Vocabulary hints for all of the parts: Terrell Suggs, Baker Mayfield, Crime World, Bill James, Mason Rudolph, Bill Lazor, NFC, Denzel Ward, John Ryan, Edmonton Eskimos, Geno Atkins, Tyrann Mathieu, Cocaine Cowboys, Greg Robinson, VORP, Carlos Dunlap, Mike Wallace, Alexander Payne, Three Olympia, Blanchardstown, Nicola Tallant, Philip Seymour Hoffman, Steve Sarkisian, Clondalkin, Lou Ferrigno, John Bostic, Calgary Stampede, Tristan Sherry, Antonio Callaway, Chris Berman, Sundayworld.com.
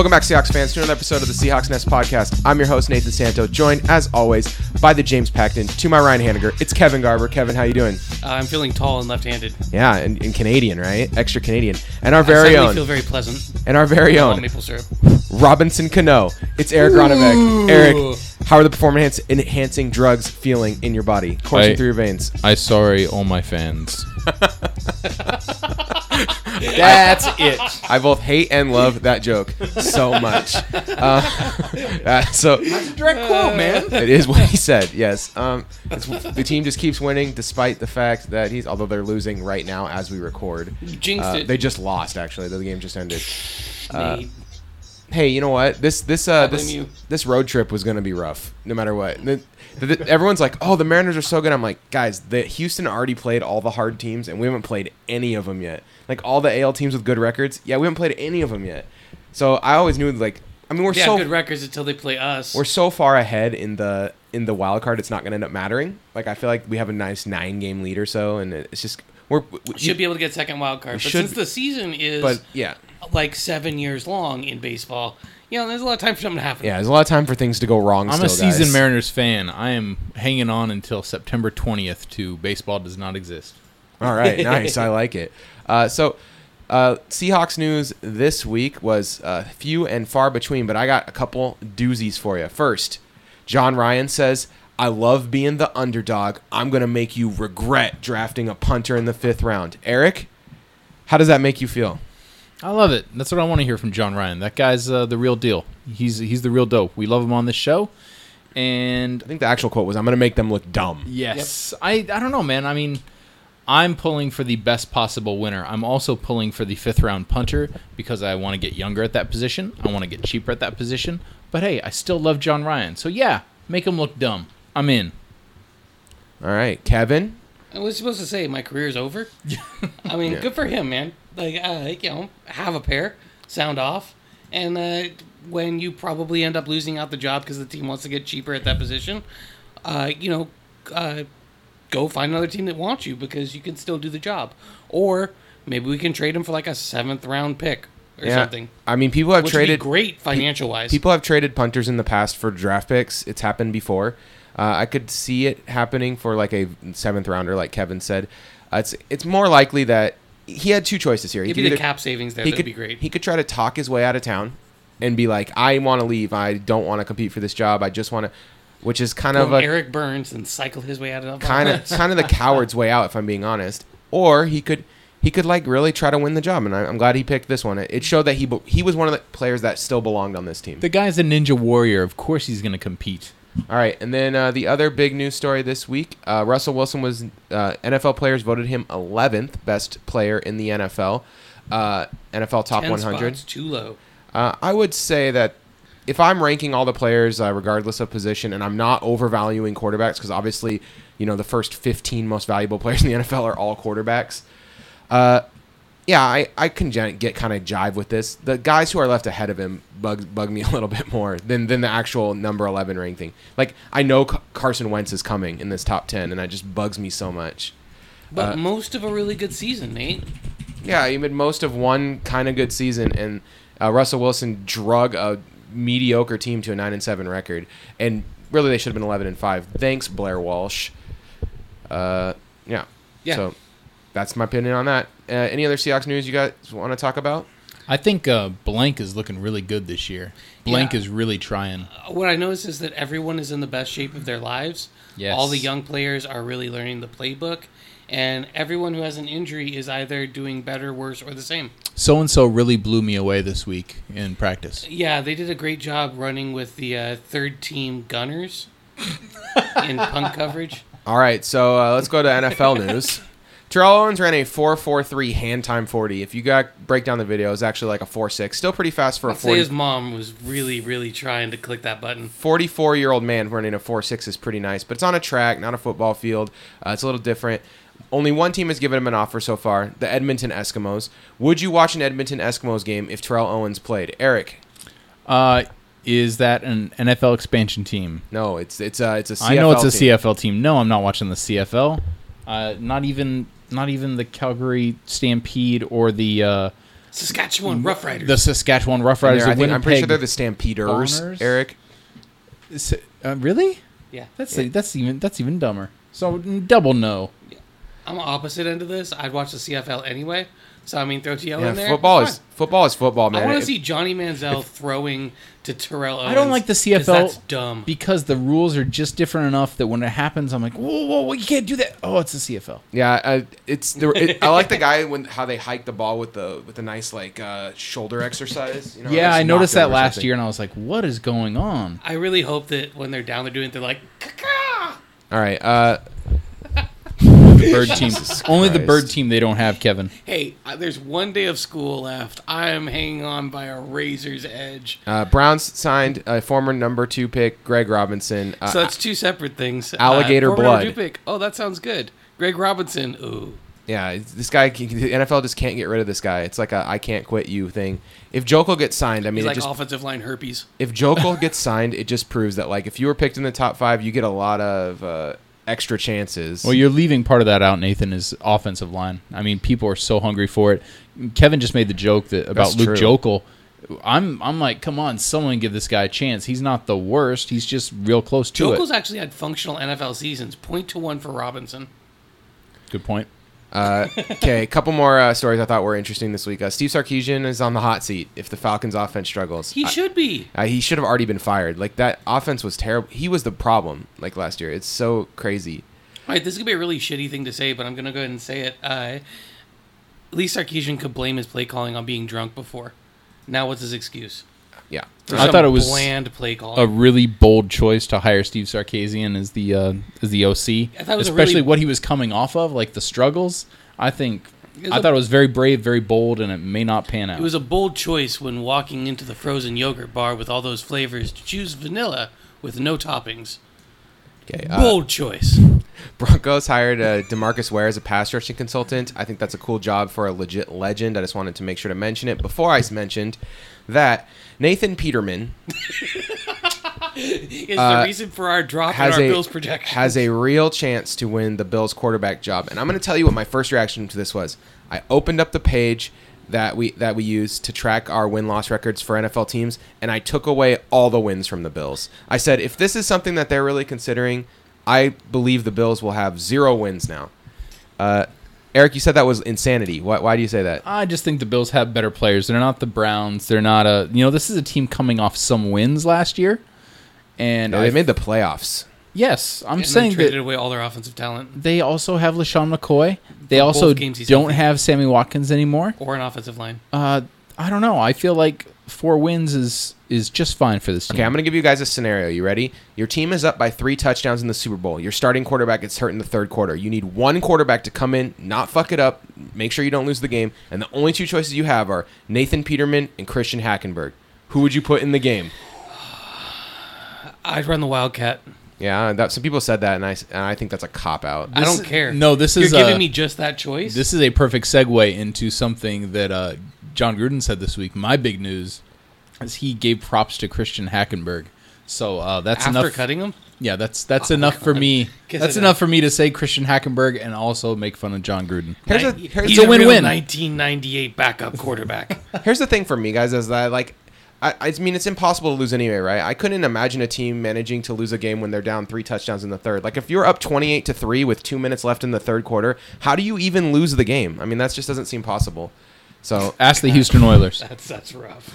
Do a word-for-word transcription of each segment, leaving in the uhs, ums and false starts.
Welcome back, Seahawks fans, to another episode of the Seahawks Nest Podcast. I'm your host, Nathan Santo, joined, as always, by the James Paxton. To my Ryan Hanniger, it's Kevin Garber. Kevin, how you doing? Uh, I'm feeling tall and left-handed. Yeah, and, and Canadian, right? Extra Canadian. And our very I own. I feel very pleasant. And our very own. Maple syrup. Robinson Cano. It's Eric Ronovec. Eric, how are the performance-enhancing drugs feeling in your body? Coursing I, through your veins. I sorry all my fans. That's it. I both hate and love that joke so much. Uh, uh, so that's a direct quote, man. It is what he said. Yes. Um, it's, the team just keeps winning, despite the fact that he's, although they're losing right now as we record. You jinxed uh, it. They just lost. Actually, the game just ended. Uh, hey, you know what? This this uh, this you. this road trip was gonna be rough, no matter what. The, the, the, everyone's like, "Oh, the Mariners are so good." I'm like, guys, the Houston already played all the hard teams, and we haven't played any of them yet. Like, all the A L teams with good records, yeah, we haven't played any of them yet. So I always knew, like, I mean, we're yeah, so good records until they play us. We're so far ahead in the in the wild card, it's not going to end up mattering. Like, I feel like we have a nice nine game lead or so, and it's just we're we, we should be able to get second wild card. But should, since the season is but, yeah. like seven years long in baseball, you know, there's a lot of time for something to happen. Yeah, there's a lot of time for things to go wrong. I'm still, a seasoned guys. Mariners fan. I am hanging on until September twentieth to baseball does not exist. All right, nice. I like it. Uh, so, uh, Seahawks news this week was uh, few and far between, but I got a couple doozies for you. First, John Ryan says, "I love being the underdog. I'm going to make you regret drafting a punter in the fifth round." Eric, how does that make you feel? I love it. That's what I want to hear from John Ryan. That guy's uh, the real deal. He's he's the real dope. We love him on this show. And I think the actual quote was, "I'm going to make them look dumb." Yes. Yep. I, I don't know, man. I mean, I'm pulling for the best possible winner. I'm also pulling for the fifth-round punter because I want to get younger at that position. I want to get cheaper at that position. But, hey, I still love John Ryan. So, yeah, make him look dumb. I'm in. All right. Kevin? I was supposed to say my career's over. I mean, yeah. Good for him, man. Like, uh, you know, have a pair, sound off, and uh, when you probably end up losing out the job because the team wants to get cheaper at that position, uh, you know, uh go find another team that wants you because you can still do the job. Or maybe we can trade him for like a seventh round pick or yeah. something. I mean, people have Which traded would be great financial wise. People have traded punters in the past for draft picks. It's happened before. Uh, I could see it happening for like a seventh rounder, like Kevin said. Uh, it's it's more likely that he had two choices here. He It'd could be the either, cap savings there. That'd could, be great. He could try to talk his way out of town and be like, "I want to leave. I don't want to compete for this job. I just want to." Which is kind Go of a, Eric Burns and cycle his way out of kind of kind of the coward's way out, if I'm being honest. Or he could he could like really try to win the job, and I, I'm glad he picked this one. It, it showed that he he was one of the players that still belonged on this team. The guy's a ninja warrior. Of course, he's going to compete. All right, and then uh, the other big news story this week: uh, Russell Wilson was uh, N F L players voted him eleventh best player in the N F L. Uh, N F L top one hundred. Spots too low. Uh, I would say that. If I'm ranking all the players, uh, regardless of position, and I'm not overvaluing quarterbacks, because obviously, you know, the first fifteen most valuable players in the N F L are all quarterbacks. Uh, yeah, I, I can get kind of jive with this. The guys who are left ahead of him bug, bug me a little bit more than, than the actual number eleven rank thing. Like, I know C- Carson Wentz is coming in this top ten, and it just bugs me so much. But uh, most of a really good season, Nate. Yeah, even most of one kind of good season, and uh, Russell Wilson drug a mediocre team to a nine and seven record, and really they should have been eleven and five. Thanks, Blair Walsh. Uh, yeah, yeah. So that's my opinion on that. Uh, any other Seahawks news you guys want to talk about? I think uh, Blank is looking really good this year. Blank yeah. is really trying. Uh, what I noticed is that everyone is in the best shape of their lives. Yes. All the young players are really learning the playbook, and everyone who has an injury is either doing better, worse, or the same. So-and-so really blew me away this week in practice. Yeah, they did a great job running with the uh, third-team gunners in punt coverage. All right, so uh, let's go to N F L news. Terrell Owens ran a four four three hand time forty. If you got break down the video, it's actually like a four six. Still pretty fast for I'd a forty. I'd say his mom was really, really trying to click that button. forty-four-year-old man running a four six is pretty nice, but it's on a track, not a football field. Uh, it's a little different. Only one team has given him an offer so far, the Edmonton Eskimos. Would you watch an Edmonton Eskimos game if Terrell Owens played? Eric? Uh, is that an N F L expansion team? No, it's it's uh, it's a C F L team. I know it's a team. C F L team. No, I'm not watching the C F L. Uh, not even not even the Calgary Stampede or the uh, Saskatchewan Rough Riders. The Saskatchewan Rough Riders. I think, I'm pretty sure they're the Stampeders. Bombers. Eric, Is it, uh, really? Yeah, that's yeah. A, that's even that's even dumber. So double no. Yeah. I'm the opposite end of this. I'd watch the C F L anyway. So I mean, throw T L yeah, in there. Football is football is football, man. I want to see Johnny Manziel if, throwing to Terrell Owens. I don't like the C F L. That's dumb. Because the rules are just different enough that when it happens, I'm like, whoa, whoa, whoa, you can't do that. Oh, it's the C F L. Yeah, I, it's the. It, I like the guy when how they hike the ball with the with a nice like uh, shoulder exercise. You know, yeah, I noticed that last something. year, and I was like, what is going on? I really hope that when they're down, they're doing it, they're like, Ka-ka! All right. Uh, The bird team. Only the bird team they don't have, Kevin. Hey, uh, there's one day of school left. I am hanging on by a razor's edge. Uh, Browns signed a former number two pick, Greg Robinson. Uh, so that's two separate things. Alligator uh, blood. Number two pick. Oh, that sounds good. Greg Robinson. Ooh. Yeah, this guy, the N F L just can't get rid of this guy. It's like a I can't quit you thing. If Jokel gets signed, I mean, he's like it just, offensive line herpes. If Jokel gets signed, it just proves that like if you were picked in the top five, you get a lot of. Uh, extra chances. Well, you're leaving part of that out, Nathan, is offensive line. I mean, people are so hungry for it. Kevin just made the joke that about Luke Jokel. I'm I'm like, come on, someone give this guy a chance. He's not the worst. He's just real close to it. Jokel's actually had functional N F L seasons. Point to one for Robinson. Good point. Uh, okay, a couple more uh, stories I thought were interesting this week. Uh, Steve Sarkisian is on the hot seat if the Falcons' offense struggles. He I, should be. Uh, he should have already been fired. Like, that offense was terrible. He was the problem, like, last year. It's so crazy. All right, this is going to be a really shitty thing to say, but I'm going to go ahead and say it. Uh, at least Sarkisian could blame his play calling on being drunk before. Now what's his excuse? Yeah. For I thought it was bland play calling. A really bold choice to hire Steve Sarkisian as the uh, as the O C, I thought it was especially really... what he was coming off of, like the struggles. I think I a... thought it was very brave, very bold, and it may not pan out. It was a bold choice when walking into the frozen yogurt bar with all those flavors to choose vanilla with no toppings. Okay, uh, bold choice. Broncos hired uh, DeMarcus Ware as a pass rushing consultant. I think that's a cool job for a legit legend. I just wanted to make sure to mention it before I mentioned that. Nathan Peterman is uh, the reason for our drop in our a, Bills projections. Has a real chance to win the Bills quarterback job. And I'm going to tell you what my first reaction to this was. I opened up the page that we that we use to track our win-loss records for N F L teams, and I took away all the wins from the Bills. I said, if this is something that they're really considering, I believe the Bills will have zero wins now. Uh Eric, you said that was insanity. Why, why do you say that? I just think the Bills have better players. They're not the Browns. They're not a... You know, this is a team coming off some wins last year. And no, they made the playoffs. Yes. I'm and saying they traded that away all their offensive talent. They also have LaShawn McCoy. They For also don't have Sammy Watkins anymore. Or an offensive line. Uh, I don't know. I feel like... Four wins is is just fine for this team. Okay, I'm going to give you guys a scenario. You ready? Your team is up by three touchdowns in the Super Bowl. Your starting quarterback gets hurt in the third quarter. You need one quarterback to come in, not fuck it up, make sure you don't lose the game, and the only two choices you have are Nathan Peterman and Christian Hackenberg. Who would you put in the game? I'd run the Wildcat. Yeah, that, some people said that, and I, and I think that's a cop-out. I don't care. No, this is You're giving a, me just that choice? This is a perfect segue into something that... Uh, John Gruden said this week, my big news is he gave props to Christian Hackenberg. So uh, that's After enough. After cutting him? Yeah, that's that's oh, enough God. for me. Guess that's enough for me to say Christian Hackenberg and also make fun of John Gruden. Here's a, here's He's a, a win-win. Real nineteen ninety-eight backup quarterback. Here's the thing for me, guys, is that like, I, I mean, it's impossible to lose anyway, right? I couldn't imagine a team managing to lose a game when they're down three touchdowns in the third. Like, if you're up twenty-eight to three with two minutes left in the third quarter, how do you even lose the game? I mean, that just doesn't seem possible. So ask the Houston Oilers. That's that's rough.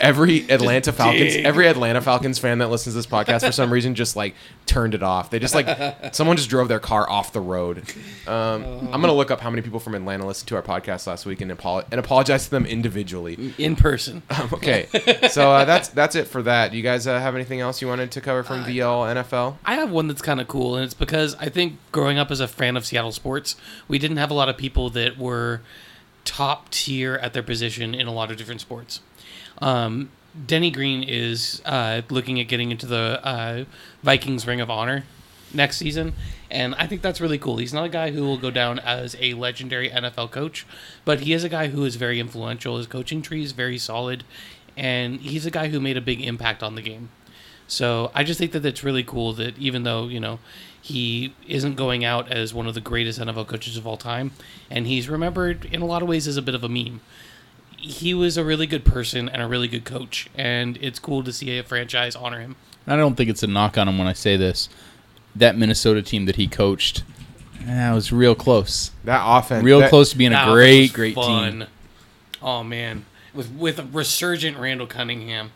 every Atlanta Falcons, dig. every Atlanta Falcons fan that listens to this podcast for some reason just like turned it off. They just like someone just drove their car off the road. Um, oh. I'm gonna look up how many people from Atlanta listened to our podcast last week and, apo- and apologize to them individually in person. Um, okay, so uh, that's that's it for that. Do you guys uh, have anything else you wanted to cover from V L uh, N F L? I have one that's kind of cool, and it's because I think growing up as a fan of Seattle sports, we didn't have a lot of people that were top tier at their position in a lot of different sports. Um, Denny Green is uh, looking at getting into the uh, Vikings Ring of Honor next season, and I think that's really cool. He's not a guy who will go down as a legendary N F L coach, but he is a guy who is very influential. His coaching tree is very solid, and he's a guy who made a big impact on the game. So I just think that that's really cool that even though, you know, he isn't going out as one of the greatest N F L coaches of all time, and he's remembered in a lot of ways as a bit of a meme. he was a really good person and a really good coach, and it's cool to see a franchise honor him. And I don't think it's a knock on him when I say this. That Minnesota team that he coached, that was real close. That offense. Real that, close to being a great, great fun. team. Oh, man. With with a resurgent Randall Cunningham.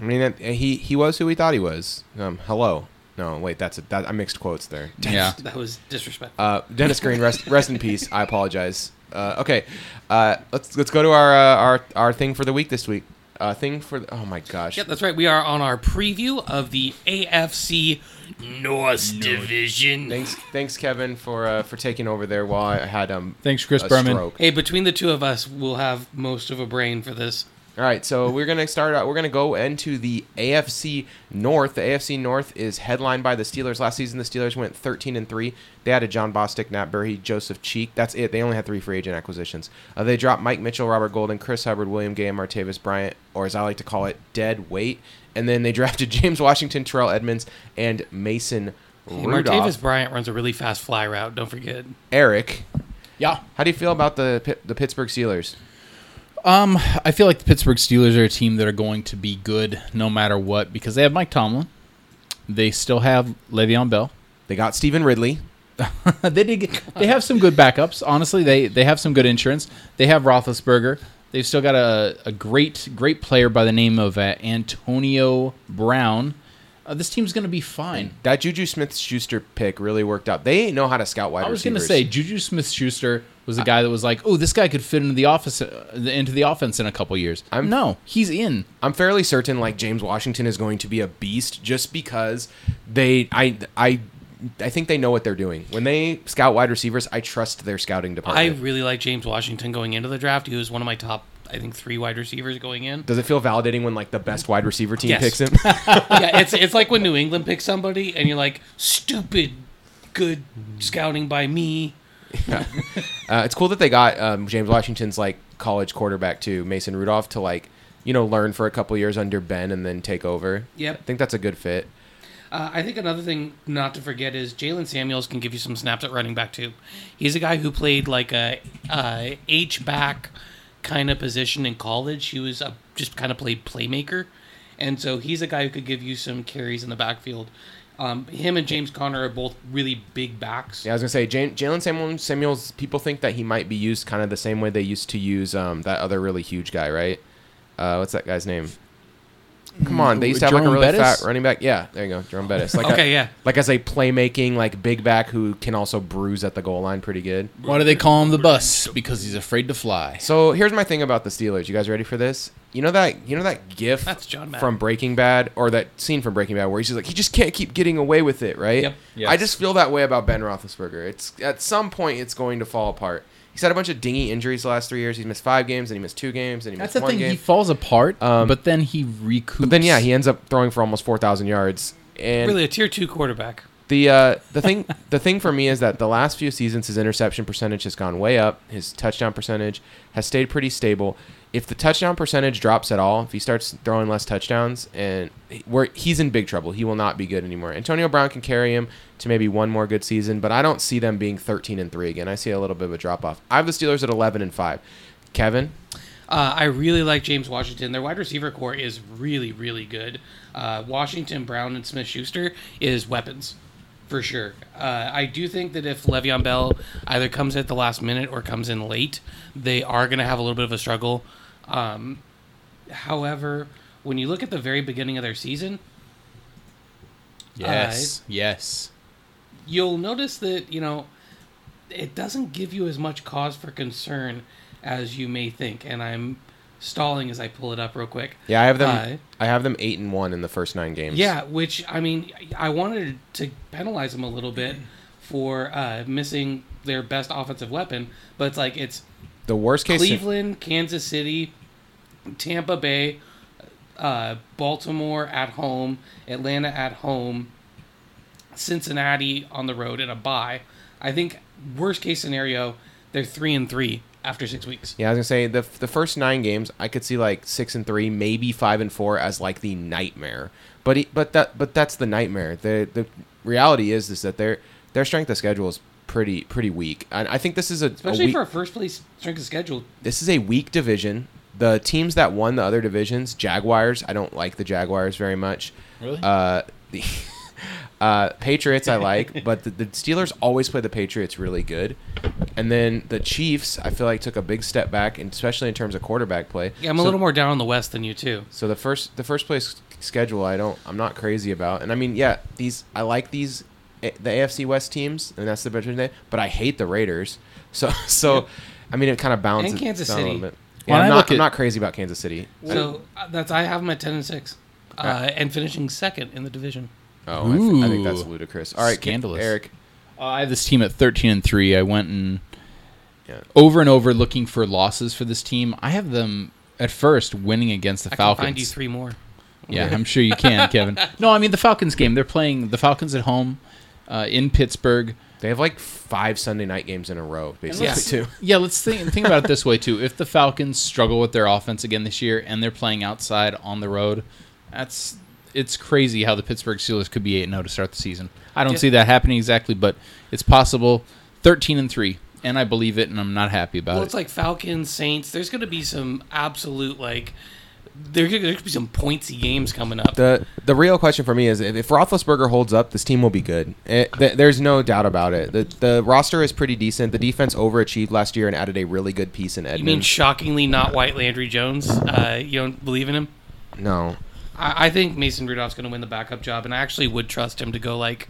I mean, he, he was who we thought he was. Um, hello. No, wait, that's a, that, I mixed quotes there. Yeah. That was disrespectful. Uh, Dennis Green, rest rest in peace. I apologize. Uh, okay, uh, let's let's go to our uh, our our thing for the week this week. Uh, thing for the, oh my gosh. Yep, that's right. We are on our preview of the A F C North no. Division. Thanks, thanks, Kevin, for uh, for taking over there while I had um. Thanks, Chris Berman. Stroke. Hey, between the two of us, we'll have most of a brain for this. All right, so we're gonna start out. We're gonna go into the A F C North. The A F C North is headlined by the Steelers. Last season, the Steelers went thirteen and three. They added John Bostic, Nat Burhe, Joseph Cheek. That's it. They only had three free agent acquisitions. Uh, they dropped Mike Mitchell, Robert Golden, Chris Hubbard, William Gay, and Martavis Bryant, or as I like to call it, dead weight. And then they drafted James Washington, Terrell Edmonds, and Mason Rudolph. Martavis Bryant runs a really fast fly route. Don't forget Eric. Yeah. How do you feel about the the Pittsburgh Steelers? Um, I feel like the Pittsburgh Steelers are a team that are going to be good no matter what because they have Mike Tomlin. They still have Le'Veon Bell. They got Steven Ridley. they did get, they have some good backups. Honestly, they, they have some good insurance. They have Roethlisberger. They've still got a, a great, great player by the name of uh, Antonio Brown. Uh, this team's going to be fine. That Juju Smith-Schuster pick really worked out. They ain't know how to scout wide receivers. I was going to say, Juju Smith-Schuster was a guy that was like, oh, this guy could fit into the office uh, into the offense in a couple years. I'm, no, he's in. I'm fairly certain like James Washington is going to be a beast just because they I I I think they know what they're doing. When they scout wide receivers, I trust their scouting department. I really like James Washington going into the draft. He was one of my top, I think, three wide receivers going in. Does it feel validating when like the best wide receiver team yes. picks him? Yeah, it's it's like when New England picks somebody and you're like, stupid, good scouting by me. Yeah. Uh, it's cool that they got um, James Washington's like college quarterback too, Mason Rudolph, to like you know learn for a couple years under Ben and then take over. Yep, I think that's a good fit. Uh, I think another thing not to forget is Jalen Samuels can give you some snaps at running back too. He's a guy who played like a uh, H back kind of position in college. He was a, just kind of played playmaker, and so he's a guy who could give you some carries in the backfield. Um, him and James Conner are both really big backs. Yeah, I was going to say, J- Jalen Samuels, people think that he might be used kind of the same way they used to use um, that other really huge guy, right? Uh, what's that guy's name? Come on, they used to have Jerome like a really Bettis? fat running back. Yeah, there you go, Jerome Bettis. Like okay, a, yeah. Like as a playmaking, like big back who can also bruise at the goal line pretty good. Why do they call him the bus? Because he's afraid to fly. So here's my thing about the Steelers. You guys ready for this? You know that you know that gif That's John from Breaking Bad, or that scene from Breaking Bad where he's just like, he just can't keep getting away with it, right? Yep. Yes. I just feel that way about Ben Roethlisberger. It's at some point it's going to fall apart. He's had a bunch of dingy injuries the last three years. He's missed five games, and he missed two games, and he That's missed one game. That's the thing. He falls apart, um, but then he recoups. But then, yeah, he ends up throwing for almost four thousand yards. And really, a tier two quarterback. The uh, the thing the thing for me is that the last few seasons, his interception percentage has gone way up. His touchdown percentage has stayed pretty stable. If the touchdown percentage drops at all, if he starts throwing less touchdowns, and we're, he's in big trouble. He will not be good anymore. Antonio Brown can carry him to maybe one more good season, but I don't see them being thirteen and three again. I see a little bit of a drop-off. I have the Steelers at eleven and five. Kevin? Uh, I really like James Washington. Their wide receiver core is really, really good. Uh, Washington, Brown, and Smith-Schuster is weapons. For sure. Uh, I do think that if Le'Veon Bell either comes at the last minute or comes in late, they are going to have a little bit of a struggle. Um, however, when you look at the very beginning of their season, yes, uh, yes, you'll notice that, you know, it doesn't give you as much cause for concern as you may think. And I'm stalling as I pull it up real quick. Yeah, I have them. Uh, I have them eight and one in the first nine games. Yeah, which I mean, I wanted to penalize them a little bit for uh, missing their best offensive weapon, but it's like it's. The worst case Cleveland, Kansas City, Tampa Bay, uh, Baltimore at home, Atlanta at home, Cincinnati on the road and a bye. I think worst case scenario, they're three and three after six weeks. Yeah, I was gonna say the the first nine games, I could see like six and three, maybe five and four as like the nightmare. But he, but that but that's the nightmare. The the reality is is that their their strength of schedule is pretty pretty weak. And I think this is a especially a weak, for a first place strength of schedule. This is a weak division. The teams that won the other divisions, Jaguars, I don't like the Jaguars very much. Really? Uh, the uh, Patriots I like, but the, the Steelers always play the Patriots really good. And then the Chiefs, I feel like, took a big step back, and especially in terms of quarterback play. Yeah, I'm so, a little more down on the West than you, too. So the first the first place schedule I don't, I'm not crazy about. And, I mean, yeah, these I like these the A F C West teams, and that's the better name, but I hate the Raiders. So, so yeah. I mean, it kind of bounces down a little bit. Yeah, I'm, not, I'm at, not crazy about Kansas City. So I, that's I have them at ten and six, uh, right. and finishing second in the division. Oh, I, th- I think that's ludicrous. All right, scandalous, Eric. Uh, I have this team at thirteen and three. I went and yeah. over and over looking for losses for this team. I have them at first winning against the I Falcons. I can find you three more. Yeah, I'm sure you can, Kevin. No, I mean the Falcons game. They're playing the Falcons at home uh, in Pittsburgh. They have like five Sunday night games in a row, basically, yeah. too. Yeah, let's think, think about it this way, too. If the Falcons struggle with their offense again this year and they're playing outside on the road, that's it's crazy how the Pittsburgh Steelers could be eight and oh to start the season. I don't yeah. see that happening exactly, but it's possible. thirteen and three, and I believe it, and I'm not happy about it. Well, it's it. like Falcons, Saints. There's going to be some absolute, like... There could be some pointsy games coming up. The the real question for me is if, if Roethlisberger holds up, this team will be good. It, th- there's no doubt about it. The the roster is pretty decent. The defense overachieved last year and added a really good piece in Edmonton. You mean shockingly not White Landry Jones? Uh, you don't believe in him? No. I, I think Mason Rudolph's going to win the backup job, and I actually would trust him to go like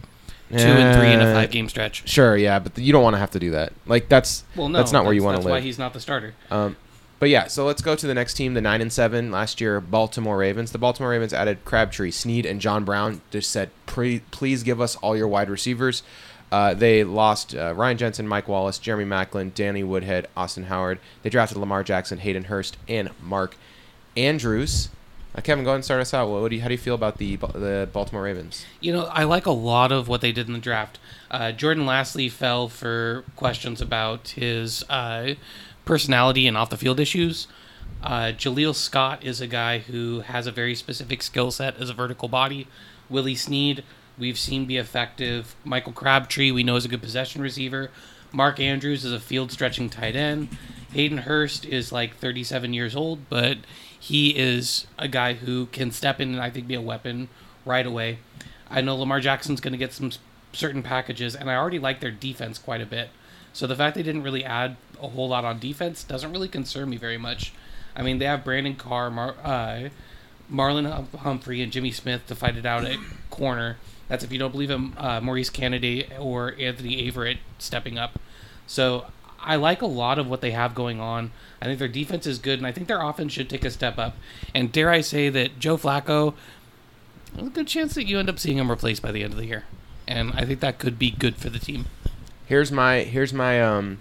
two uh, and three in a five game stretch. Sure, yeah, but you don't want to have to do that. Like that's well, no, that's not that's, where you want to live. That's why he's not the starter. Um. But yeah, so let's go to the next team, the nine and seven last year, Baltimore Ravens. The Baltimore Ravens added Crabtree, Sneed, and John Brown. Just said, please give us all your wide receivers. Uh, they lost uh, Ryan Jensen, Mike Wallace, Jeremy Maclin, Danny Woodhead, Austin Howard. They drafted Lamar Jackson, Hayden Hurst, and Mark Andrews. Uh, Kevin, go ahead and start us out. What do you, how do you feel about the the Baltimore Ravens? You know, I like a lot of what they did in the draft. Uh, Jordan Lastly fell for questions about his... Uh, personality and off-the-field issues. Uh, Jaleel Scott is a guy who has a very specific skill set as a vertical body. Willie Snead, we've seen be effective. Michael Crabtree, we know is a good possession receiver. Mark Andrews is a field-stretching tight end. Hayden Hurst is like thirty-seven years old, but he is a guy who can step in and I think be a weapon right away. I know Lamar Jackson's going to get some certain packages, and I already like their defense quite a bit. So the fact they didn't really add a whole lot on defense doesn't really concern me very much. I mean, they have Brandon Carr, Mar- uh, Marlon Humphrey, and Jimmy Smith to fight it out at corner. That's if you don't believe in uh, Maurice Kennedy or Anthony Averett stepping up. So I like a lot of what they have going on. I think their defense is good, and I think their offense should take a step up. And dare I say that Joe Flacco, there's a good chance that you end up seeing him replaced by the end of the year. And I think that could be good for the team. Here's my here's my um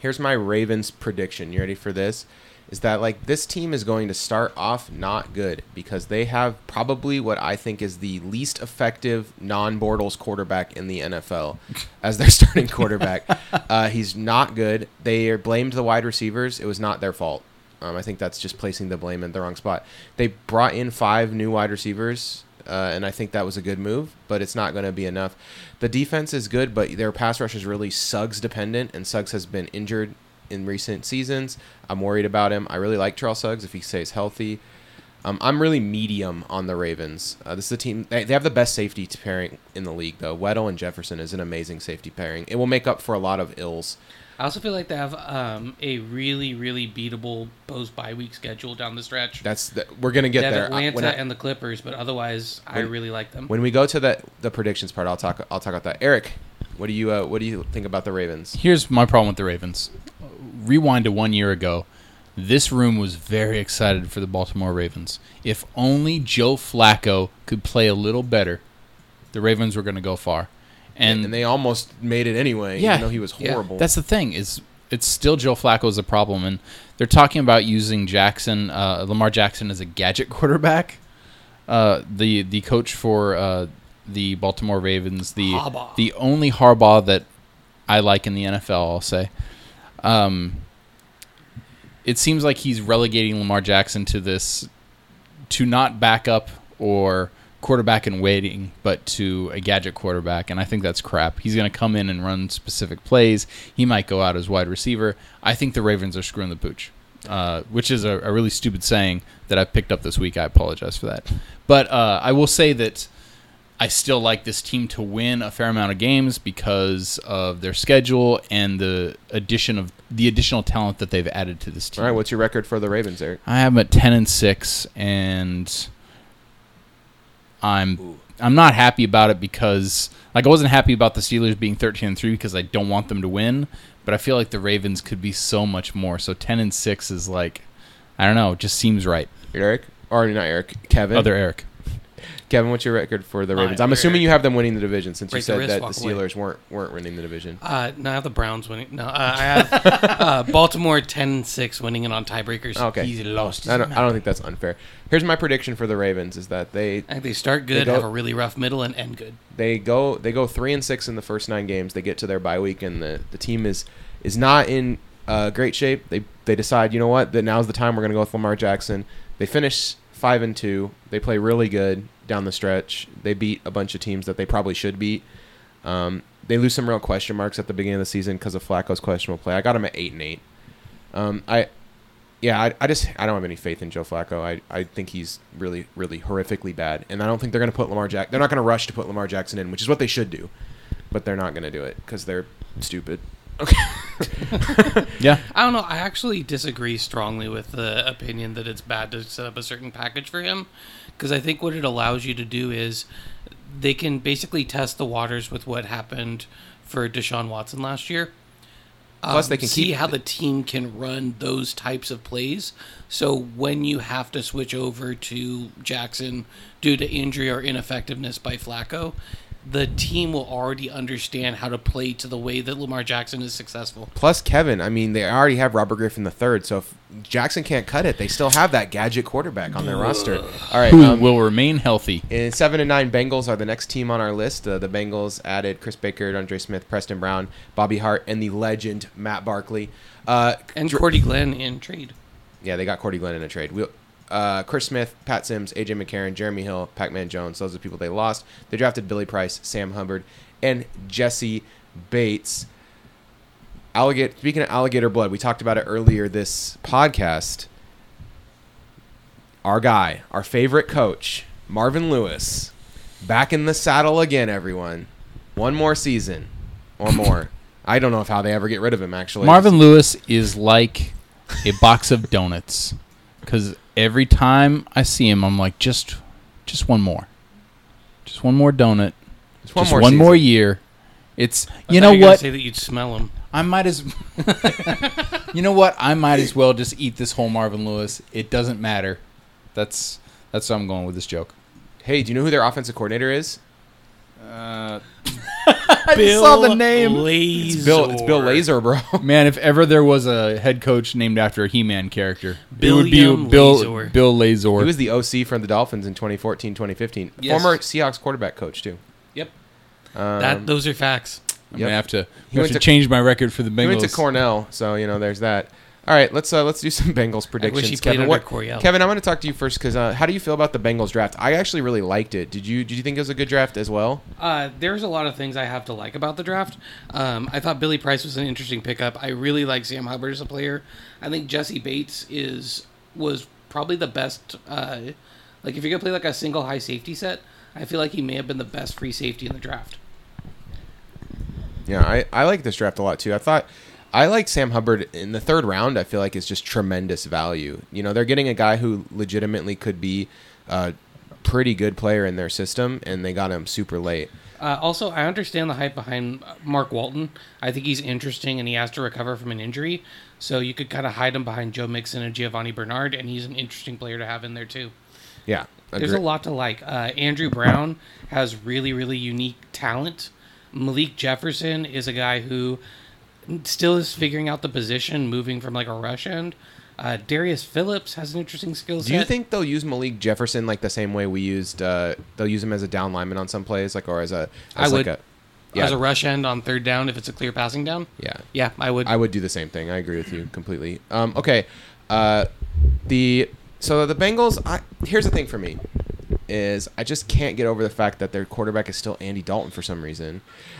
here's my Ravens prediction. You ready for this? Is that like this team is going to start off not good because they have probably what I think is the least effective non-Bortles quarterback in the N F L as their starting quarterback. uh, he's not good. They blamed the wide receivers. It was not their fault. Um, I think that's just placing the blame in the wrong spot. They brought in five new wide receivers. Uh, and I think that was a good move, but it's not going to be enough. The defense is good, but their pass rush is really Suggs-dependent, and Suggs has been injured in recent seasons. I'm worried about him. I really like Terrell Suggs if he stays healthy. Um, I'm really medium on the Ravens. Uh, this is a team. They, they have the best safety pairing in the league, though. Weddle and Jefferson is an amazing safety pairing. It will make up for a lot of ills. I also feel like they have um, a really, really beatable post-bye week schedule down the stretch. That's the, we're going to get they have there. Atlanta I, I, and the Clippers, but otherwise, when, I really like them. When we go to the the predictions part, I'll talk. I'll talk about that. Eric, what do you uh, what do you think about the Ravens? Here's my problem with the Ravens. Rewind to one year ago. This room was very excited for the Baltimore Ravens. If only Joe Flacco could play a little better, the Ravens were going to go far. And, and they almost made it anyway, yeah, even though he was horrible. Yeah. That's the thing. Is it's still Joe Flacco's the problem. And they're talking about using Jackson, uh, Lamar Jackson as a gadget quarterback. Uh, the the coach for uh, the Baltimore Ravens, the Harbaugh. the only Harbaugh that I like in the N F L, I'll say. Um, it seems like he's relegating Lamar Jackson to this, to not back up or... quarterback in waiting, but to a gadget quarterback, and I think that's crap. He's going to come in and run specific plays. He might go out as wide receiver. I think the Ravens are screwing the pooch. uh, which is a, a really stupid saying that I picked up this week. I apologize for that. But uh, I will say that I still like this team to win a fair amount of games because of their schedule and the addition of the additional talent that they've added to this team. All right, what's your record for the Ravens, Eric? I am at ten and six, and I'm Ooh. I'm not happy about it because like I wasn't happy about the Steelers being thirteen and three because I don't want them to win, but I feel like the Ravens could be so much more. So ten and six is like I don't know, it just seems right. Eric, or not Eric, Kevin, other Eric. Kevin, what's your record for the Ravens? I'm assuming you have them winning the division since you said that the Steelers weren't weren't winning the division. Uh, no, I have the Browns winning. No, uh, I have uh, Baltimore ten six winning it on tiebreakers. Okay. He's lost. I don't, I don't think that's unfair. Here's my prediction for the Ravens is that they... I think they start good, they go, have a really rough middle, and end good. They go they go three and six in the first nine games. They get to their bye week, and the, the team is is not in uh, great shape. They, they decide, you know what, that now's the time we're going to go with Lamar Jackson. They finish five and two. They play really good down the stretch. They beat a bunch of teams that they probably should beat. Um, they lose some real question marks at the beginning of the season because of Flacco's questionable play. I got him at eight and eight. Um, I, yeah, I, I just I don't have any faith in Joe Flacco. I, I think he's really really horrifically bad, and I don't think they're going to put Lamar Jack. They're not going to rush to put Lamar Jackson in, which is what they should do, but they're not going to do it because they're stupid. Okay. Yeah. I don't know. I actually disagree strongly with the opinion that it's bad to set up a certain package for him. Because I think what it allows you to do is they can basically test the waters with what happened for Deshaun Watson last year. Um, Plus, they can see keep... how the team can run those types of plays. So when you have to switch over to Jackson due to injury or ineffectiveness by Flacco, the team will already understand how to play to the way that Lamar Jackson is successful. Plus, Kevin, I mean, they already have Robert Griffin the third, so if Jackson can't cut it, they still have that gadget quarterback on their Ugh. roster. All right, Who um, will remain healthy. And seven and nine Bengals are the next team on our list. Uh, the Bengals added Chris Baker, Andre Smith, Preston Brown, Bobby Hart, and the legend Matt Barkley. Uh, and Dr- Cordy Glenn in trade. Yeah, they got Cordy Glenn in a trade. We'll, Uh, Chris Smith, Pat Sims, A J McCarron, Jeremy Hill, Pac-Man Jones. Those are the people they lost. They drafted Billy Price, Sam Hubbard, and Jesse Bates. Alligator, speaking of alligator blood, we talked about it earlier this podcast. Our guy, our favorite coach, Marvin Lewis, back in the saddle again, everyone. One more season or more. I don't know if how they ever get rid of him, actually. Marvin Lewis is like a box of donuts. Because every time I see him, I'm like, just just one more. Just one more donut. Just one, just more, one more year. It's you know what? Say that you'd smell him. I might as You know what? I might as well just eat this whole Marvin Lewis. It doesn't matter. That's that's where I'm going with this joke. Hey, do you know who their offensive coordinator is? Uh I Bill saw the name. Lazor. It's Bill. It's Bill Lazor, bro. Man, if ever there was a head coach named after a He-Man character, Billiam it would be Bill Lazor. Bill Lazor. He was the O C from the Dolphins in twenty fourteen, twenty fifteen. Yes. Former Seahawks quarterback coach too. Yep. Um, that those are facts. I'm yep. gonna have to. I'm have to, to change my record for the Bengals. He went to Cornell, so you know there's that. All right, let's uh, let's do some Bengals predictions. I wish he played Kevin, under Coryell. Kevin, I'm going to talk to you first because uh, how do you feel about the Bengals draft? I actually really liked it. Did you did you think it was a good draft as well? Uh, there's a lot of things I have to like about the draft. Um, I thought Billy Price was an interesting pickup. I really like Sam Hubbard as a player. I think Jesse Bates is was probably the best. Uh, like if you're going to play like a single high safety set, I feel like he may have been the best free safety in the draft. Yeah, I, I like this draft a lot too. I thought. I like Sam Hubbard in the third round. I feel like it's just tremendous value. You know, they're getting a guy who legitimately could be a pretty good player in their system, and they got him super late. Uh, also, I understand the hype behind Mark Walton. I think he's interesting, and he has to recover from an injury. So you could kind of hide him behind Joe Mixon and Giovanni Bernard, and he's an interesting player to have in there too. Yeah. There's a lot to like. Uh, Andrew Brown has really, really unique talent. Malik Jefferson is a guy who... still is figuring out the position, moving from like a rush end. Uh, Darius Phillips has an interesting skill set. Do you think they'll use Malik Jefferson like the same way we used? Uh, they'll use him as a down lineman on some plays, like or as a as I like would, a yeah. as a rush end on third down if it's a clear passing down. Yeah, yeah, I would. I would do the same thing. I agree with you completely. Um, okay, uh, the so the Bengals. I, here's the thing for me. is I just can't get over the fact that their quarterback is still Andy Dalton for some reason.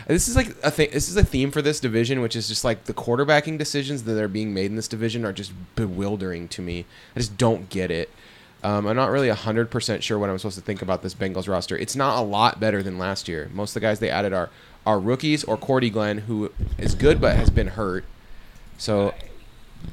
And this is like a thing. This is a theme for this division, which is just like the quarterbacking decisions that are being made in this division are just bewildering to me. I just don't get it. Um, I'm not really one hundred percent sure what I'm supposed to think about this Bengals roster. It's not a lot better than last year. Most of the guys they added are, are rookies or Cordy Glenn, who is good but has been hurt. So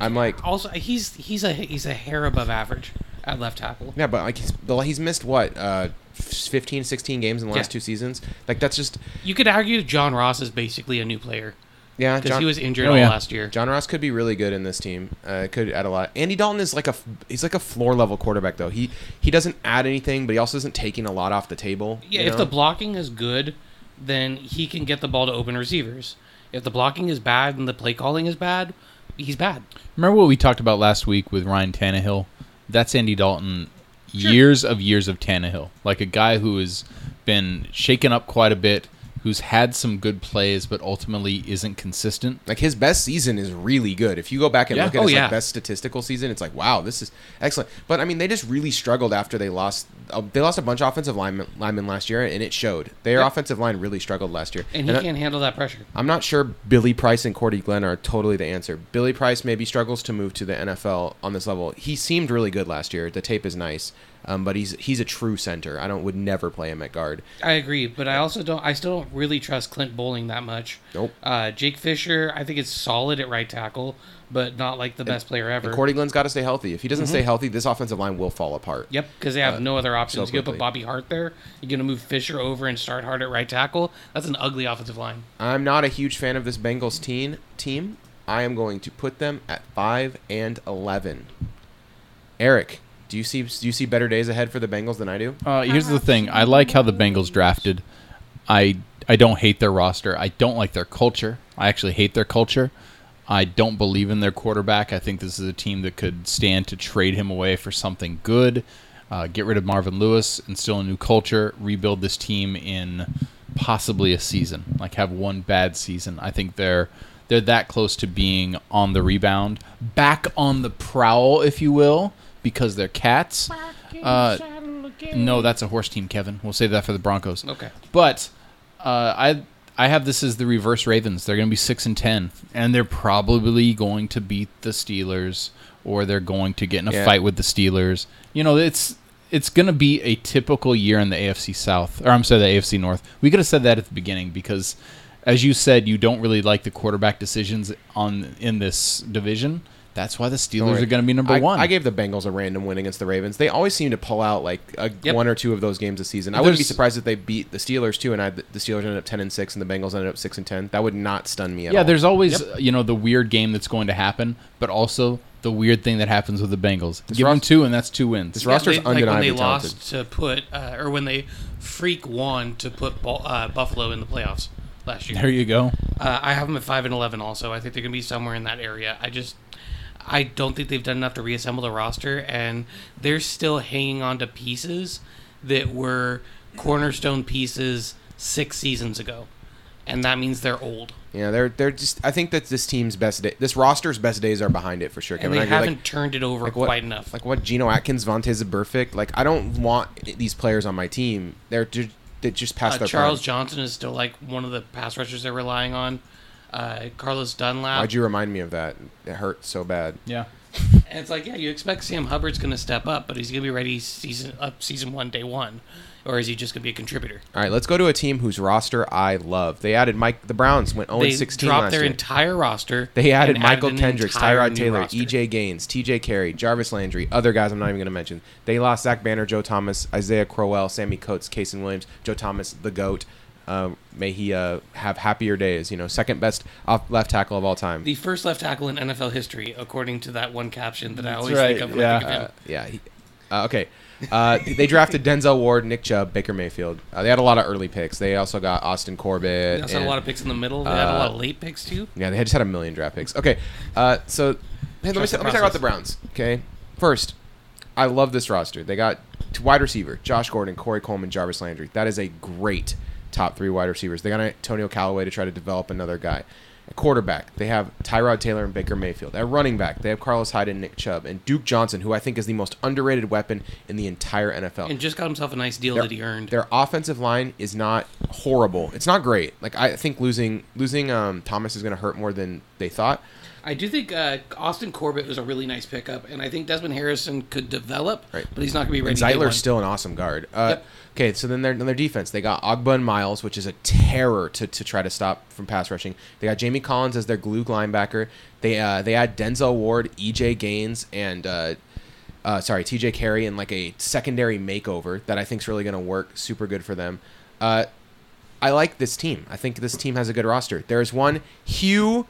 I'm like... Also, he's he's a he's a hair above average at left tackle. Yeah, but like he's, he's missed, what, uh, fifteen, sixteen games in the last yeah. two seasons? Like, that's just... You could argue John Ross is basically a new player. Yeah, because he was injured oh, all yeah. last year. John Ross could be really good in this team. Uh, could add a lot. Andy Dalton is like a he's like a floor level quarterback though. He he doesn't add anything, but he also isn't taking a lot off the table. Yeah, you know? If the blocking is good, then he can get the ball to open receivers. If the blocking is bad and the play calling is bad, he's bad. Remember what we talked about last week with Ryan Tannehill? That's Andy Dalton. Sure. Years of years of Tannehill, like a guy who has been shaken up quite a bit, who's had some good plays, but ultimately isn't consistent. Like, his best season is really good. If you go back and yeah. look at oh, his yeah. like, best statistical season, it's like, wow, this is excellent. But, I mean, they just really struggled after they lost. Uh, they lost a bunch of offensive linemen, linemen last year, and it showed. Their yeah. offensive line really struggled last year. And he and can't I, handle that pressure. I'm not sure Billy Price and Cordy Glenn are totally the answer. Billy Price maybe struggles to move to the N F L on this level. He seemed really good last year. The tape is nice. Um, but he's he's a true center. I don't would never play him at guard. I agree, but I also don't. I still don't really trust Clint Bowling that much. Nope. Uh, Jake Fisher, I think, is solid at right tackle, but not like the and, best player ever. And Cordy Glenn's got to stay healthy. If he doesn't mm-hmm. stay healthy, this offensive line will fall apart. Yep, because they have uh, no other options. So you put Bobby Hart there. You're going to move Fisher over and start Hart at right tackle. That's an ugly offensive line. I'm not a huge fan of this Bengals team. Team. I am going to put them at five and eleven. Eric. Do you see do you see better days ahead for the Bengals than I do? Uh, here's the thing. I like how the Bengals drafted. I I don't hate their roster. I don't like their culture. I actually hate their culture. I don't believe in their quarterback. I think this is a team that could stand to trade him away for something good, uh, get rid of Marvin Lewis, instill a new culture, rebuild this team in possibly a season, like have one bad season. I think they're they're that close to being on the rebound, back on the prowl, if you will. Because they're cats. Uh, no, that's a horse team, Kevin. We'll save that for the Broncos. Okay. But uh, I I have this as the reverse Ravens. They're going to be six and ten, and they're probably going to beat the Steelers, or they're going to get in a yeah. fight with the Steelers. You know, it's it's going to be a typical year in the A F C South, or I'm sorry, the A F C North. We could have said that at the beginning because, as you said, you don't really like the quarterback decisions on in this division. That's why the Steelers are going to be number I, one. I gave the Bengals a random win against the Ravens. They always seem to pull out like a, yep. one or two of those games a season. I There's, wouldn't be surprised if they beat the Steelers too, and I, the Steelers ended up ten and six, and the Bengals ended up six and ten. That would not stun me at yeah, all. Yeah, there's always yep. you know the weird game that's going to happen, but also the weird thing that happens with the Bengals. This Give roster, them two, and that's two wins. This yeah, roster's they, undeniably like when they talented. Lost to put, uh, or when they freak won to put uh, Buffalo in the playoffs last year. There you go. Uh, I have them at five and eleven. Also, I think they're going to be somewhere in that area. I just. I don't think they've done enough to reassemble the roster, and they're still hanging on to pieces that were cornerstone pieces six seasons ago, and that means they're old. Yeah, they're they're just. I think that this team's best day, this roster's best days are behind it for sure. Kevin, and they I haven't like, turned it over like what, quite enough. Like what Geno Atkins, Vontaze Burfict. Like I don't want these players on my team. They're they just past uh, their. Charles prime. Johnson is still like one of the pass rushers they're relying on. Uh, Carlos Dunlap. Why'd you remind me of that? It hurt so bad. Yeah. And it's like, yeah, you expect Sam Hubbard's going to step up, but he's going to be ready season up season one, day one. Or is he just going to be a contributor? All right, let's go to a team whose roster I love. They added Mike. The Browns went zero sixteen last year. They dropped their entire roster. They added Michael added Kendricks, Tyrod Taylor, roster. E J Gaines, T J Carey, Jarvis Landry, other guys I'm not even going to mention. They lost Zach Banner, Joe Thomas, Isaiah Crowell, Sammy Coates, Kason Williams, Joe Thomas, the GOAT. Uh, may he uh, have happier days. You know, second best off left tackle of all time. The first left tackle in N F L history, according to that one caption that That's I always right. think of. When yeah, I think of him. Uh, yeah. He, uh, okay. Uh, they drafted Denzel Ward, Nick Chubb, Baker Mayfield. Uh, they had a lot of early picks. They also got Austin Corbett. They also and, had a lot of picks in the middle. They uh, had a lot of late picks too. Yeah, they had just had a million draft picks. Okay. Uh, so hey, let, me, let me talk about the Browns. Okay. First, I love this roster. They got wide receiver Josh Gordon, Corey Coleman, Jarvis Landry. That is a great top three wide receivers. They got Antonio Callaway to try to develop another guy. At quarterback, they have Tyrod Taylor and Baker Mayfield. At running back, they have Carlos Hyde and Nick Chubb. And Duke Johnson, who I think is the most underrated weapon in the entire N F L. And just got himself a nice deal their, that he earned. Their offensive line is not horrible. It's not great. Like, I think losing losing um, Thomas is going to hurt more than they thought. I do think uh, Austin Corbett was a really nice pickup, and I think Desmond Harrison could develop, right. but he's not going to be ready. And Zeitler's still an awesome guard. Uh, yep. Okay, so then their, their defense. They got Ogba and Miles, which is a terror to, to try to stop from pass rushing. They got Jamie Collins as their glue linebacker. They uh, they had Denzel Ward, E J Gaines, and uh, uh, sorry, T J Carey in like a secondary makeover that I think is really going to work super good for them. Uh, I like this team. I think this team has a good roster. There is one huge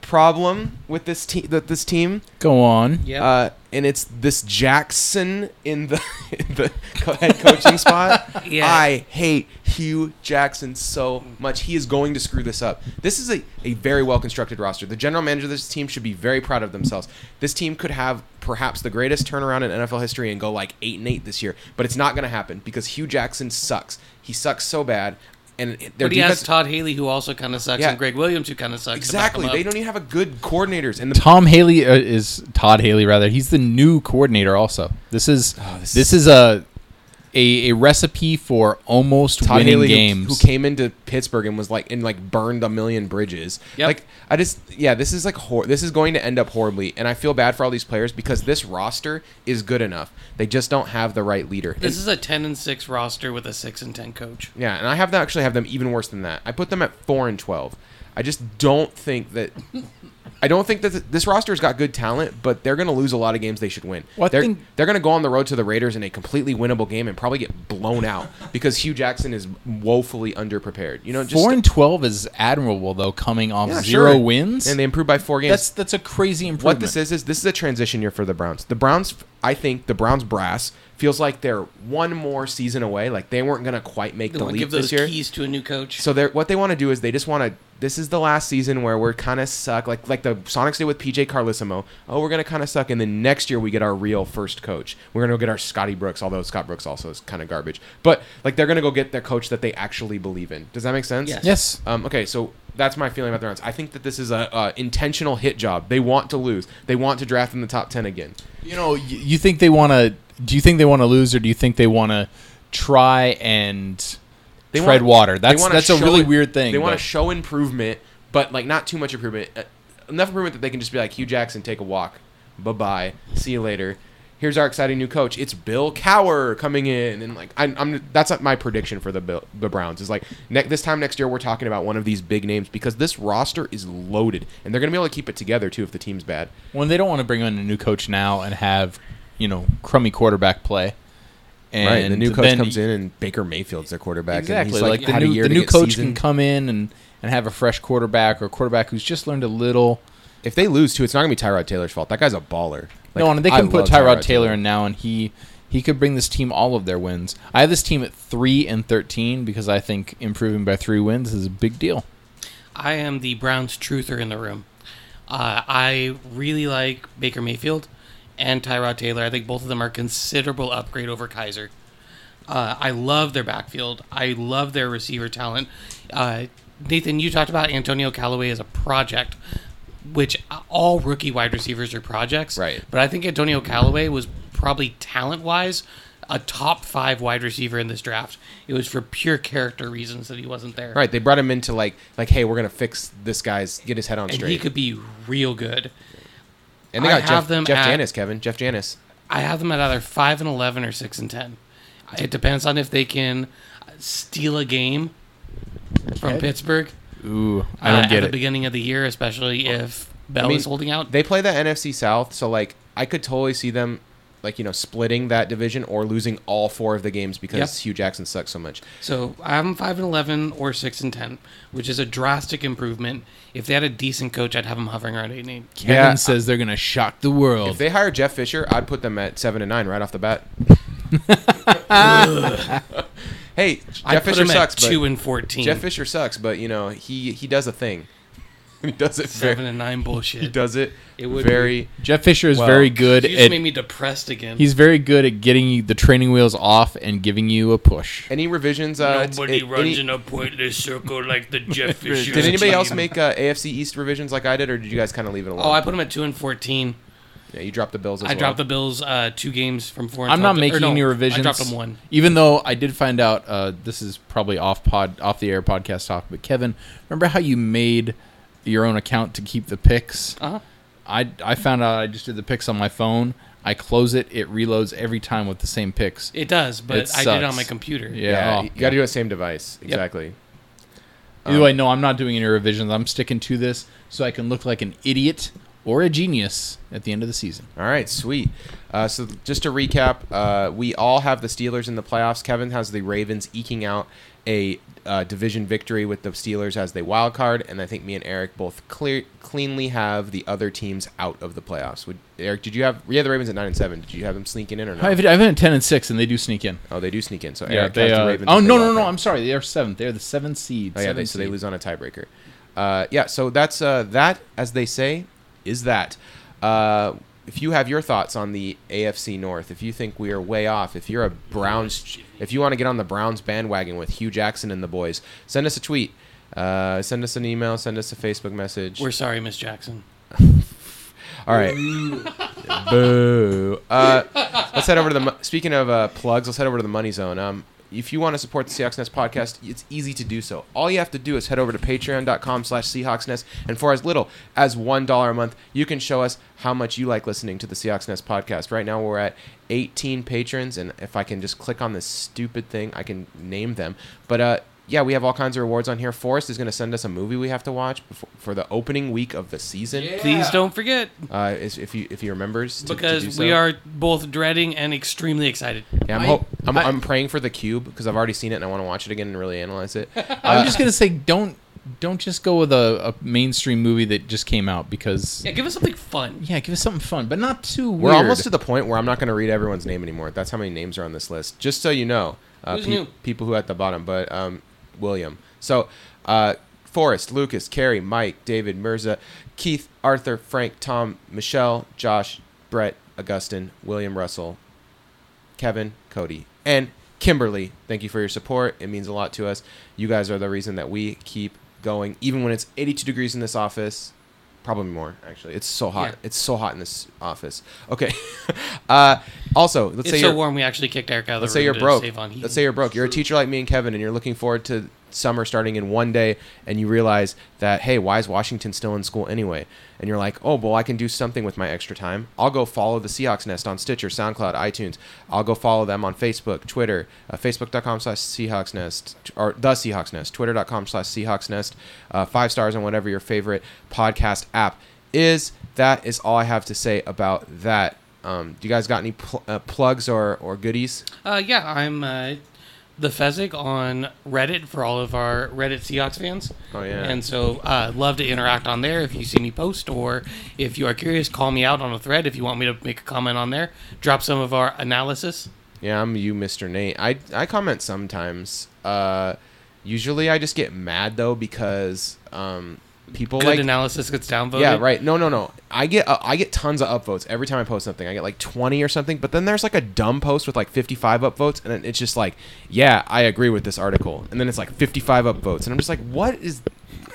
problem with this team. That this team. Go on. Yeah. Uh, and it's this Jackson in the in the head coaching spot. Yeah. I hate Hugh Jackson so much. He is going to screw this up. This is a, a very well constructed roster. The general manager of this team should be very proud of themselves. This team could have perhaps the greatest turnaround in N F L history and go like eight and eight this year, but it's not going to happen because Hugh Jackson sucks. He sucks so bad. And but he defense, has Todd Haley, who also kind of sucks, yeah. and Greg Williams, who kind of sucks. Exactly. They don't even have a good coordinators. And the Tom Haley uh, is Todd Haley, rather. He's the new coordinator also. This is oh, this, this is a, a a recipe for almost Todd winning Haley, games. Who, who came into Pittsburgh and was like and like burned a million bridges. Yep. Like I just yeah, this is like hor- this is going to end up horribly, and I feel bad for all these players because this roster is good enough. They just don't have the right leader. This and, is a ten and six roster with a six and ten coach. Yeah, and I have that actually have them even worse than that. I put them at four and twelve. I just don't think that. I don't think that this roster's got good talent, but they're going to lose a lot of games they should win. Well, they're think, they're going to go on the road to the Raiders in a completely winnable game and probably get blown out because Hugh Jackson is woefully underprepared. You know, just four and twelve is admirable though, coming off yeah, zero sure. wins, and they improved by four games. That's that's a crazy improvement. What this is is this is a transition year for the Browns. The Browns. I think the Browns brass feels like they're one more season away. Like they weren't going to quite make they the leap this year. Give those keys to a new coach. So they're, what they want to do is they just want to. This is the last season where we're kind of suck. Like like the Sonics did with P J Carlissimo. Oh, we're going to kind of suck, and then next year we get our real first coach. We're going to go get our Scotty Brooks. Although Scott Brooks also is kind of garbage. But like they're going to go get their coach that they actually believe in. Does that make sense? Yes. yes. Um, okay. So. That's my feeling about the Browns. I think that this is a, a intentional hit job. They want to lose. They want to draft in the top ten again. You know, you think they want to? Do you think they want to lose, or do you think they want to try and they tread want, water? That's that's a really it, weird thing. They want to show improvement, but like not too much improvement. Uh, enough improvement that they can just be like Hugh Jackson, take a walk. Bye bye. See you later. Here's our exciting new coach. It's Bill Cowher coming in, and like I'm, I'm that's not my prediction for the Bill, the Browns. Is like ne- this time next year we're talking about one of these big names because this roster is loaded, and they're going to be able to keep it together too if the team's bad. Well, they don't want to bring on a new coach now and have you know crummy quarterback play. And right, and the new coach comes in and Baker Mayfield's their quarterback. Exactly, and he's like, like had the new, a year the new coach seasoned. Can come in and, and have a fresh quarterback or a quarterback who's just learned a little. If they lose too, it's not going to be Tyrod Taylor's fault. That guy's a baller. Like, no, and they can I put Tyrod, Tyrod Taylor, Taylor in now, and he he could bring this team all of their wins. I have this team at three and thirteen because I think improving by three wins is a big deal. I am the Browns truther in the room. Uh, I really like Baker Mayfield and Tyrod Taylor. I think both of them are considerable upgrade over Kaiser. Uh, I love their backfield. I love their receiver talent. Uh, Nathan, you talked about Antonio Callaway as a project. Which all rookie wide receivers are projects. Right. But I think Antonio Callaway was probably talent-wise a top five wide receiver in this draft. It was for pure character reasons that he wasn't there. Right. They brought him into like, like hey, we're going to fix this guy's, get his head on and straight. He could be real good. And they got Jeff, Jeff at, Janis, Kevin. Jeff Janis. I have them at either five and eleven or six and ten. It depends on if they can steal a game from okay. Pittsburgh. Ooh, I don't uh, get it. At the it. beginning of the year, especially if Bell I mean, is holding out. They play the N F C South, so like I could totally see them like, you know, splitting that division or losing all four of the games because yep. Hugh Jackson sucks so much. So I'm five and eleven or six and ten, which is a drastic improvement. If they had a decent coach, I'd have them hovering around eight and eight. Kevin yeah, says I, they're going to shock the world. If they hire Jeff Fisher, I'd put them at seven and nine right off the bat. Hey, Jeff Fisher sucks, but two and fourteen. Jeff Fisher sucks, but you know he, he does a thing. He does it seven very, and nine bullshit. He does it, it would very be. Jeff Fisher is well, very good. You just at, made me depressed again. He's very good at getting you the training wheels off and giving you a push. Any revisions? Uh, Nobody it, runs any, in a pointless circle like the Jeff Fisher. Did anybody else make uh, A F C East revisions like I did, or did you guys kind of leave it alone? Oh, I put them at two and fourteen. Yeah, you dropped the Bills as I well. I dropped the Bills uh, two games from four and I'm not to, making no, any revisions. I dropped them one. Even though I did find out, uh, this is probably off pod, off the air podcast talk, but Kevin, remember how you made your own account to keep the picks? Uh-huh. I, I found out I just did the picks on my phone. I close it. It reloads every time with the same picks. It does, but it I did it on my computer. Yeah, yeah oh, you got to yeah. do the same device. Exactly. Yep. Um, Either way, no, I'm not doing any revisions. I'm sticking to this so I can look like an idiot or a genius at the end of the season. All right, sweet. Uh, so just to recap, uh, we all have the Steelers in the playoffs. Kevin has the Ravens eking out a uh, division victory with the Steelers as they wild card, and I think me and Eric both clear, cleanly have the other teams out of the playoffs. Would, Eric, did you have you had the Ravens at nine and seven? Did you have them sneaking in or not? I have been at ten and six, and they do sneak in. Oh, they do sneak in. So yeah, Eric they, has uh, the Ravens. Oh no, no, no! I'm sorry. They are seventh. They are the seventh seed. Oh yeah, they, so they lose on a tiebreaker. Uh, yeah, so that's uh, that, as they say. Is that uh, if you have your thoughts on the A F C North, if you think we are way off, if you're a Browns, if you want to get on the Browns bandwagon with Hugh Jackson and the boys, send us a tweet, uh, send us an email, send us a Facebook message. We're sorry, Miss Jackson. All right. Boo. Uh, let's head over to the, speaking of uh, plugs, let's head over to the Money Zone. Um, If you want to support the Seahawks Nest podcast, it's easy to do so. All you have to do is head over to patreon.com slash Seahawks Nest, and for as little as one dollar a month, you can show us how much you like listening to the Seahawks Nest podcast. Right now, we're at eighteen patrons, and if I can just click on this stupid thing, I can name them. But, uh, yeah, we have all kinds of rewards on here. Forrest is going to send us a movie we have to watch before, for the opening week of the season. Yeah. Please don't forget. Uh, if you if he remembers, to, because to do so. We are both dreading and extremely excited. Yeah, I'm I, hope, I'm, I, I'm praying for The Cube because I've already seen it and I want to watch it again and really analyze it. Uh, I'm just gonna say don't don't just go with a, a mainstream movie that just came out because yeah, give us something fun. Yeah, give us something fun, but not too weird. We're almost to the point where I'm not going to read everyone's name anymore. That's how many names are on this list. Just so you know, uh, Who's pe- new? people who are at the bottom, but. Um, William. So, uh, Forrest, Lucas, Carrie, Mike, David, Mirza, Keith, Arthur, Frank, Tom, Michelle, Josh, Brett, Augustine, William Russell, Kevin, Cody, and Kimberly. Thank you for your support. It means a lot to us. You guys are the reason that we keep going, even when it's eighty-two degrees in this office. Probably more, actually. It's so hot. Yeah. It's so hot in this office. Okay. uh, also, let's it's say so you're, warm we actually kicked Eric out of let's the room say you're to broke. Save on heat. Let's say you're broke. You're a teacher like me and Kevin, and you're looking forward to summer starting in one day, and you realize that, hey, why is Washington still in school anyway? And you're like, oh, well, I can do something with my extra time. I'll go follow the Seahawks Nest on Stitcher, SoundCloud, iTunes. I'll go follow them on Facebook, Twitter, uh, facebook.com slash Seahawks Nest, or the Seahawks Nest, twitter.com slash Seahawks Nest, uh, five stars on whatever your favorite podcast app is. That is all I have to say about that. Um, do you guys got any pl- uh, plugs or, or goodies? Uh, yeah, I'm... Uh... The Fezzik on Reddit for all of our Reddit Seahawks fans. Oh, yeah. And so uh love to interact on there if you see me post, or if you are curious, call me out on a thread if you want me to make a comment on there. Drop some of our analysis. Yeah, I'm you, Mister Nate. I, I comment sometimes. Uh, usually I just get mad, though, because... Um, People Good like, analysis gets downvoted. Yeah, right. No, no, no. I get uh, I get tons of upvotes every time I post something. I get like twenty or something, but then there's like a dumb post with like fifty-five upvotes, and it's just like, yeah, I agree with this article, and then it's like fifty-five upvotes, and I'm just like, what is?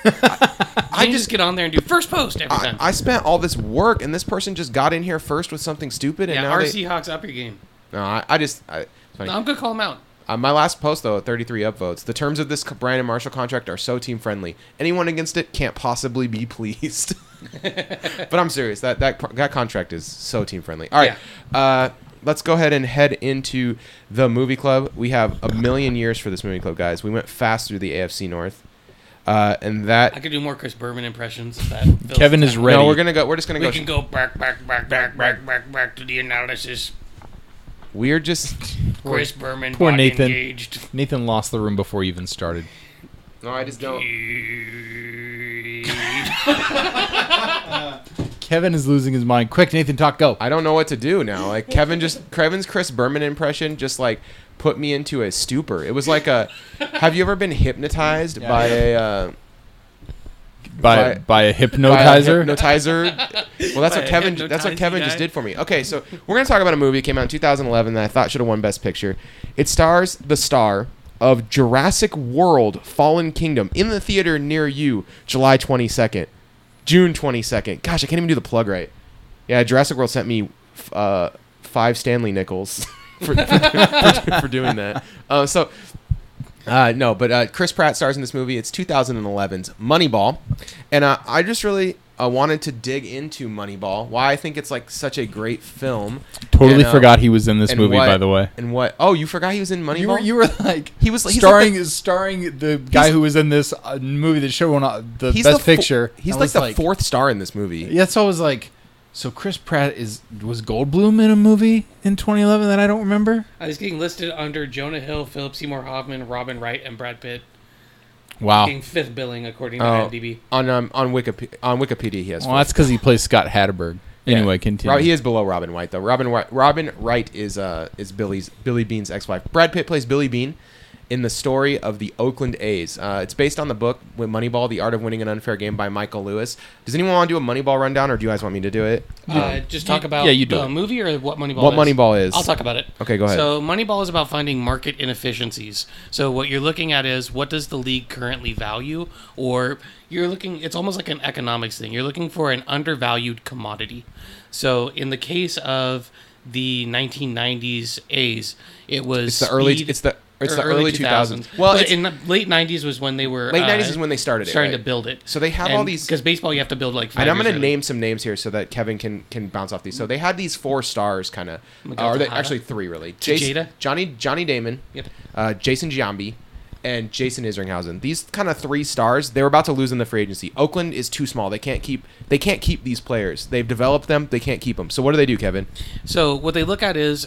I, I just get on there and do first post every time. I, I spent all this work, and this person just got in here first with something stupid, and yeah, now our they... Seahawks up your game. No, I, I just. I, no, I'm gonna call them out. Uh, my last post, though, at thirty-three upvotes. The terms of this Brandon Marshall contract are so team-friendly. Anyone against it can't possibly be pleased. But I'm serious. That that that contract is so team-friendly. All right. Yeah. Uh, let's go ahead and head into the movie club. We have a million years for this movie club, guys. We went fast through the A F C North. Uh, and that I could do more Chris Berman impressions. If that Kevin is ready. No, we're gonna go. We're just gonna we go. We can go back, back, back, back, back, back, back to the analysis. We're just Chris Berman. Poor Nathan. Engaged. Nathan lost the room before he even started. No, I just don't. uh, Kevin is losing his mind. Quick, Nathan, talk. Go. I don't know what to do now. Like Kevin just Kevin's Chris Berman impression just like put me into a stupor. It was like a. Have you ever been hypnotized yeah, by yeah. a? Uh, by by, by a hypnotizer. By a hypnotizer. Well, that's what Kevin. That's what Kevin guy. just did for me. Okay, so we're gonna talk about a movie that came out in two thousand eleven that I thought should have won Best Picture. It stars the star of Jurassic World: Fallen Kingdom in the theater near you, July twenty-second, June twenty-second. Gosh, I can't even do the plug right. Yeah, Jurassic World sent me uh, five Stanley nickels for, for, for, for doing that. Uh, so. Uh, no, but uh, Chris Pratt stars in this movie. It's two thousand eleven's Moneyball. And uh, I just really uh, wanted to dig into Moneyball, why I think it's like such a great film. Totally and, uh, forgot he was in this movie, what, by the way. And what? Oh, you forgot he was in Moneyball? You were, you were like, he was starring, like the, starring the guy who was in this uh, movie that showed uh, the best the picture. Fo- he's like the like, fourth star in this movie. Yeah, so I was like, so Chris Pratt is was Goldblum in a movie in twenty eleven that I don't remember? I was getting listed under Jonah Hill, Philip Seymour Hoffman, Robin Wright, and Brad Pitt. Wow. Getting fifth billing according to oh, IMDb. On um, on, Wikipedia, on Wikipedia, he has. Well, that's because he plays Scott Hatterberg. Yeah. Anyway, continue. He is below Robin Wright though. Robin Wright, Robin Wright is uh is Billy's Billy Bean's ex-wife. Brad Pitt plays Billy Bean in the story of the Oakland A's. Uh, it's based on the book with Moneyball, The Art of Winning an Unfair Game by Michael Lewis. Does anyone want to do a Moneyball rundown, or do you guys want me to do it? Uh, just talk about yeah, you do the it. movie or what Moneyball what is? What Moneyball is. I'll talk about it. Okay, go ahead. So Moneyball is about finding market inefficiencies. So what you're looking at is, what does the league currently value? Or you're looking, it's almost like an economics thing. You're looking for an undervalued commodity. So in the case of the nineteen nineties A's, it was... It's the early... It's the It's the early two thousands. Well, in the late nineties was when they were... Late nineties uh, is when they started it, starting right? to build it. So they have and all these... Because baseball, you have to build like five. And I'm going to name some names here so that Kevin can, can bounce off these. So they had these four stars kind of... Uh, or they, actually three, really. Jason, Johnny Johnny Damon, yep. uh, Jason Giambi, and Jason Isringhausen. These kind of three stars, they were about to lose in the free agency. Oakland is too small. They can't keep They can't keep these players. They've developed them. They can't keep them. So what do they do, Kevin? So what they look at is,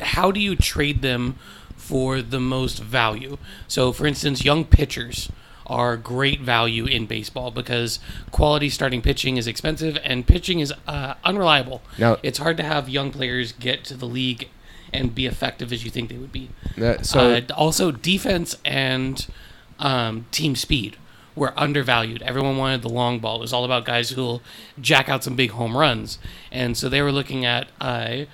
how do you trade them for the most value? So, for instance, young pitchers are great value in baseball because quality starting pitching is expensive and pitching is uh, unreliable. Now, it's hard to have young players get to the league and be effective as you think they would be. That, so uh, also, defense and um, team speed were undervalued. Everyone wanted the long ball. It was all about guys who'll jack out some big home runs. And so they were looking at... Uh,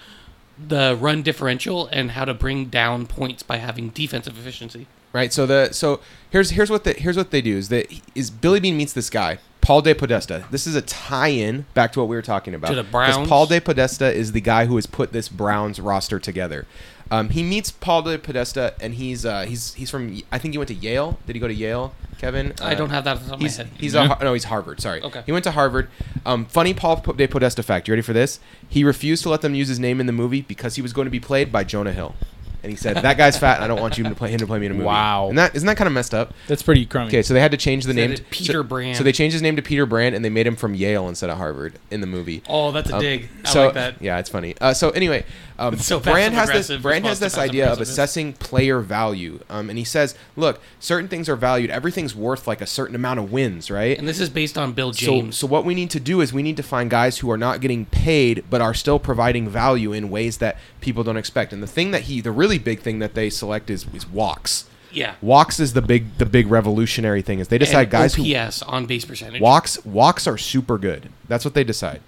the run differential and how to bring down points by having defensive efficiency. Right. So the so here's here's what the here's what they do is that is Billy Bean meets this guy, Paul De Podesta. This is a tie-in back to what we were talking about. To the Browns. Because Paul De Podesta is the guy who has put this Browns roster together. Um, he meets Paul De Podesta, and he's uh, he's he's from, I think he went to Yale. Did he go to Yale, Kevin? Uh, I don't have that on my head. He's mm-hmm. a, no, he's Harvard. Sorry, okay. He went to Harvard. Um, funny Paul De Podesta fact. You ready for this? He refused to let them use his name in the movie because he was going to be played by Jonah Hill, and he said, "That guy's fat, and I don't want you to play him to play me in a movie." Wow, and that isn't that kind of messed up? That's pretty crummy. Okay, so they had to change the so name to Peter so, Brand. So they changed his name to Peter Brand, and they made him from Yale instead of Harvard in the movie. Oh, that's a um, dig. I so, like that. Yeah, it's funny. Uh, so anyway, um, so Brand has this Brand has this idea of assessing player value, um, and he says, "Look, certain things are valued. Everything's worth like a certain amount of wins, right?" And this is based on Bill James. So, so what we need to do is we need to find guys who are not getting paid but are still providing value in ways that people don't expect. And the thing that he, the really big thing that they select is, is walks. Yeah, walks is the big the big revolutionary thing. Is they decide and guys O P S, who on base percentage walks walks are super good. That's what they decide.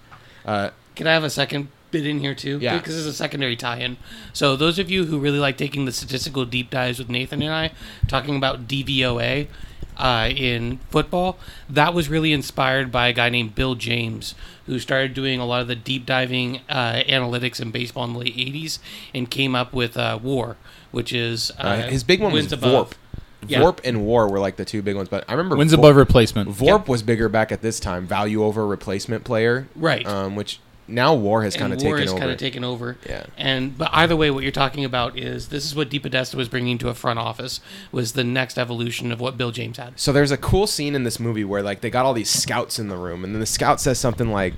Uh, Can I have a second bit in here too? Yeah, because it's a secondary tie-in. So those of you who really like taking the statistical deep dives with Nathan and I, talking about D V O A uh, in football, that was really inspired by a guy named Bill James, who started doing a lot of the deep diving uh, analytics in baseball in the late eighties and came up with uh, WAR, which is... Uh, uh, his big one was above. VORP. Yeah. VORP and WAR were like the two big ones, but I remember... Wins VORP, above replacement. VORP yeah. was bigger back at this time, value over replacement player. Right. Um, which now WAR has kind of taken over. WAR has kind of taken over. Yeah. And, but either way, what you're talking about is this is what De Podesta was bringing to a front office, was the next evolution of what Bill James had. So there's a cool scene in this movie where like they got all these scouts in the room, and then the scout says something like,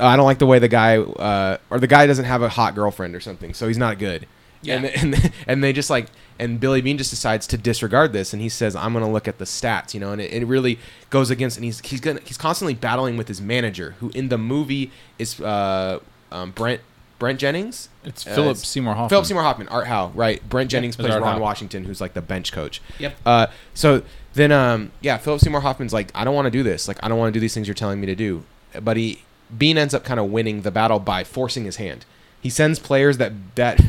I don't like the way the guy, uh, or the guy doesn't have a hot girlfriend or something, so he's not good. Yeah. And, and and they just like, and Billy Bean just decides to disregard this, and he says, I'm going to look at the stats, you know, and it, it really goes against, and he's he's gonna, he's constantly battling with his manager, who in the movie is uh, um, Brent Brent Jennings. It's uh, Philip it's Seymour Hoffman. Philip Seymour Hoffman, Art Howe, right. Brent Jennings yeah, plays Art Ron Howe. Washington, who's like the bench coach. Yep. Uh, so then, um, yeah, Philip Seymour Hoffman's like, I don't want to do this. Like, I don't want to do these things you're telling me to do. But he Bean ends up kind of winning the battle by forcing his hand. He sends players that that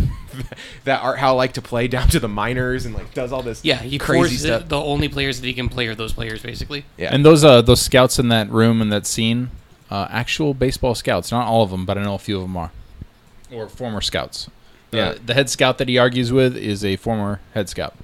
that Art Howe like to play down to the minors and like does all this yeah he crazy stuff. It, the only players that he can play are those players basically. Yeah, and those uh those scouts in that room and that scene, uh, actual baseball scouts. Not all of them, but I know a few of them are, or former scouts. The, yeah, the head scout that he argues with is a former head scout.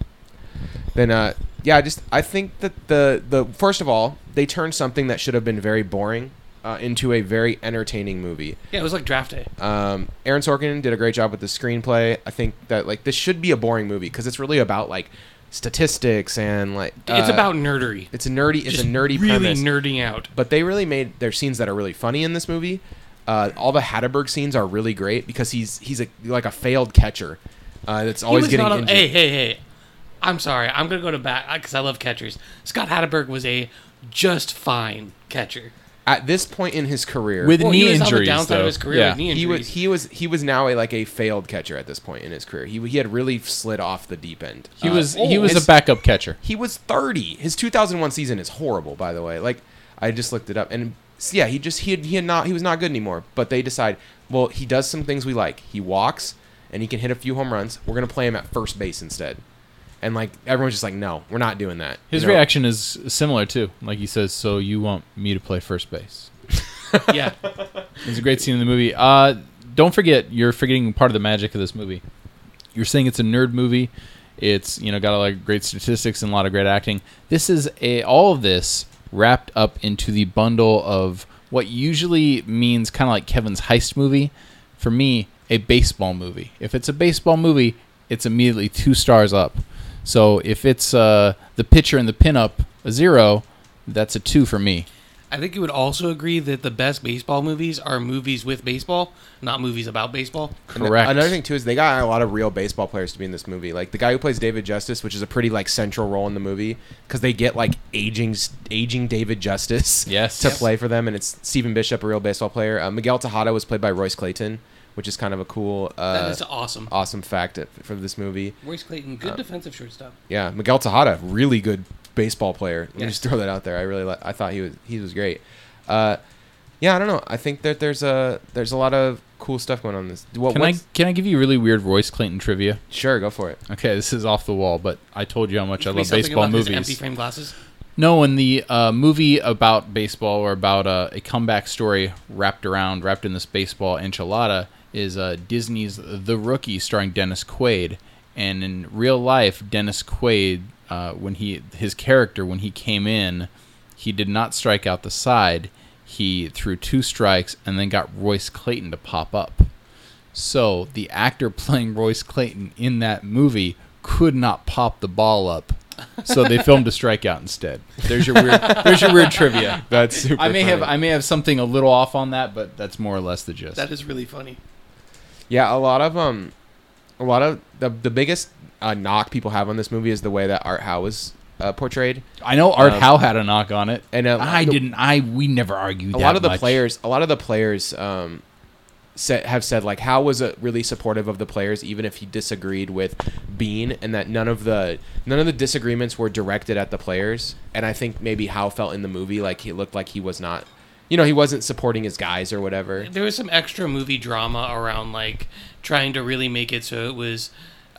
Then uh yeah, just I think that the the first of all they turned something that should have been very boring Uh, into a very entertaining movie. Yeah, it was like Draft Day. Um, Aaron Sorkin did a great job with the screenplay. I think that like this should be a boring movie because it's really about like statistics and like uh, it's about nerdery. It's a nerdy. It's Just a nerdy really premise. Really nerding out. But they really made their scenes that are really funny in this movie. Uh, all the Hatterberg scenes are really great because he's he's a, like a failed catcher uh, that's always getting injured. A, hey hey hey! I'm sorry. I'm gonna go to bat because I love catchers. Scott Hatterberg was a just fine catcher. At this point in his career, with well, knee he was injuries, on the downside of his career, yeah. with knee injuries. He was he was he was now a, like a failed catcher at this point in his career. He he had really slid off the deep end. He uh, was old. he was his, a backup catcher. He was thirty. His two thousand one season is horrible, by the way. Like I just looked it up, and yeah, he just he had, he had not he was not good anymore. But they decide, well, he does some things we like. He walks and he can hit a few home runs. We're gonna play him at first base instead. And like everyone's just like, no, we're not doing that. His you know? reaction is similar too. Like he says, "So you want me to play first base?" Yeah, it's a great scene in the movie. Uh, don't forget, you're forgetting part of the magic of this movie. You're saying it's a nerd movie. It's you know got a lot of great statistics and a lot of great acting. This is a all of this wrapped up into the bundle of what usually means kind of like Kevin's heist movie. For me, a baseball movie. If it's a baseball movie, it's immediately two stars up. So if it's uh, the pitcher and the pinup, a zero, that's a two for me. I think you would also agree that the best baseball movies are movies with baseball, not movies about baseball. Correct. And another thing, too, is they got a lot of real baseball players to be in this movie. Like the guy who plays David Justice, which is a pretty like central role in the movie, because they get like aging aging David Justice yes. to yes. play for them. And it's Stephen Bishop, a real baseball player. Uh, Miguel Tejada was played by Royce Clayton, which is kind of a cool, uh, that is awesome, awesome fact for this movie. Royce Clayton, good um, defensive shortstop. Yeah, Miguel Tejada, really good baseball player. Let yes. me just throw that out there. I really, li- I thought he was, he was great. Uh, yeah, I don't know. I think that there's a, there's a lot of cool stuff going on in this. What, can I, can I give you really weird Royce Clayton trivia? Sure, go for it. Okay, this is off the wall, but I told you how much you I love baseball about movies. These empty frame glasses. No, in the uh, movie about baseball or about uh, a comeback story wrapped around, wrapped in this baseball enchilada. Is uh, Disney's The Rookie starring Dennis Quaid. And in real life, Dennis Quaid, uh, when he his character, when he came in, he did not strike out the side. He threw two strikes and then got Royce Clayton to pop up. So the actor playing Royce Clayton in that movie could not pop the ball up. So they filmed a strikeout instead. There's your weird there's your weird trivia. That's super I may funny. have I may have something a little off on that, but that's more or less the gist. That is really funny. Yeah, a lot of um, a lot of the the biggest uh, knock people have on this movie is the way that Art Howe was uh, portrayed. I know Art um, Howe had a knock on it, and uh, I the, didn't. I we never argued. A lot that of the much. players, a lot of the players, um, set, have said like Howe was uh, really supportive of the players, even if he disagreed with Bean, and that none of the none of the disagreements were directed at the players. And I think maybe Howe felt in the movie like he looked like he was not. You know, he wasn't supporting his guys or whatever. There was some extra movie drama around, like, trying to really make it so it was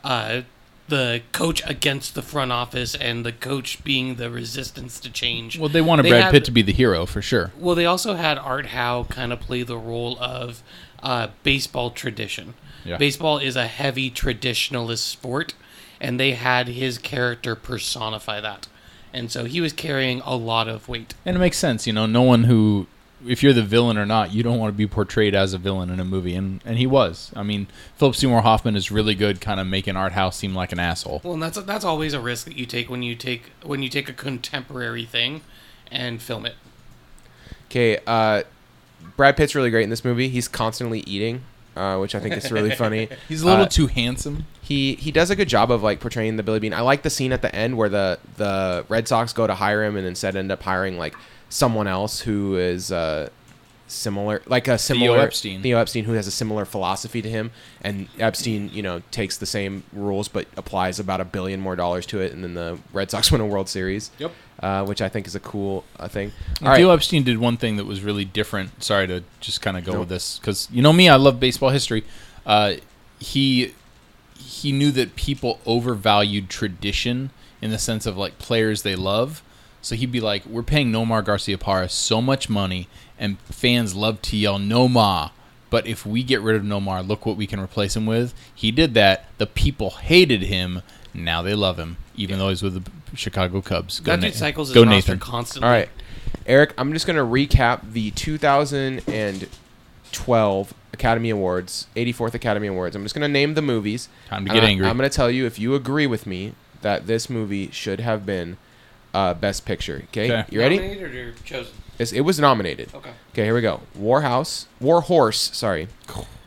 uh, the coach against the front office and the coach being the resistance to change. Well, they wanted they Brad had, Pitt to be the hero, for sure. Well, they also had Art Howe kind of play the role of uh, baseball tradition. Yeah. Baseball is a heavy traditionalist sport, and they had his character personify that. And so he was carrying a lot of weight. And it makes sense, you know, no one who... If you're the villain or not, you don't want to be portrayed as a villain in a movie, and, and he was. I mean, Philip Seymour Hoffman is really good, kind of making Art Howe seem like an asshole. Well, and that's that's always a risk that you take when you take when you take a contemporary thing and film it. Okay, uh, Brad Pitt's really great in this movie. He's constantly eating, uh, which I think is really funny. He's a little uh, too handsome. He he does a good job of like portraying the Billy Bean. I like the scene at the end where the the Red Sox go to hire him, and instead end up hiring like. someone else who is uh, similar, like a similar Theo Epstein. Theo Epstein, who has a similar philosophy to him, and Epstein, you know, takes the same rules but applies about a billion more dollars to it, and then the Red Sox win a World Series. Yep. Uh, which I think is a cool uh, thing. All right. Theo Epstein did one thing that was really different. Sorry to just kind of go nope. with this, because you know me, I love baseball history. Uh, he he knew that people overvalued tradition in the sense of like players they love. So he'd be like, we're paying Nomar Garciaparra so much money, and fans love to yell, Nomar. But if we get rid of Nomar, look what we can replace him with. He did that. The people hated him. Now they love him, even yeah. though he's with the Chicago Cubs. Go that dude Na- cycles his roster constantly. All right, Eric, I'm just going to recap the two thousand twelve Academy Awards, eighty-fourth Academy Awards. I'm just going to name the movies. Time to get uh, angry. I'm going to tell you if you agree with me that this movie should have been Uh, best picture. Okay, okay. You ready? Nominated or chosen? It's, it was nominated. Okay. Okay, here we go. Warhouse, War Horse, sorry.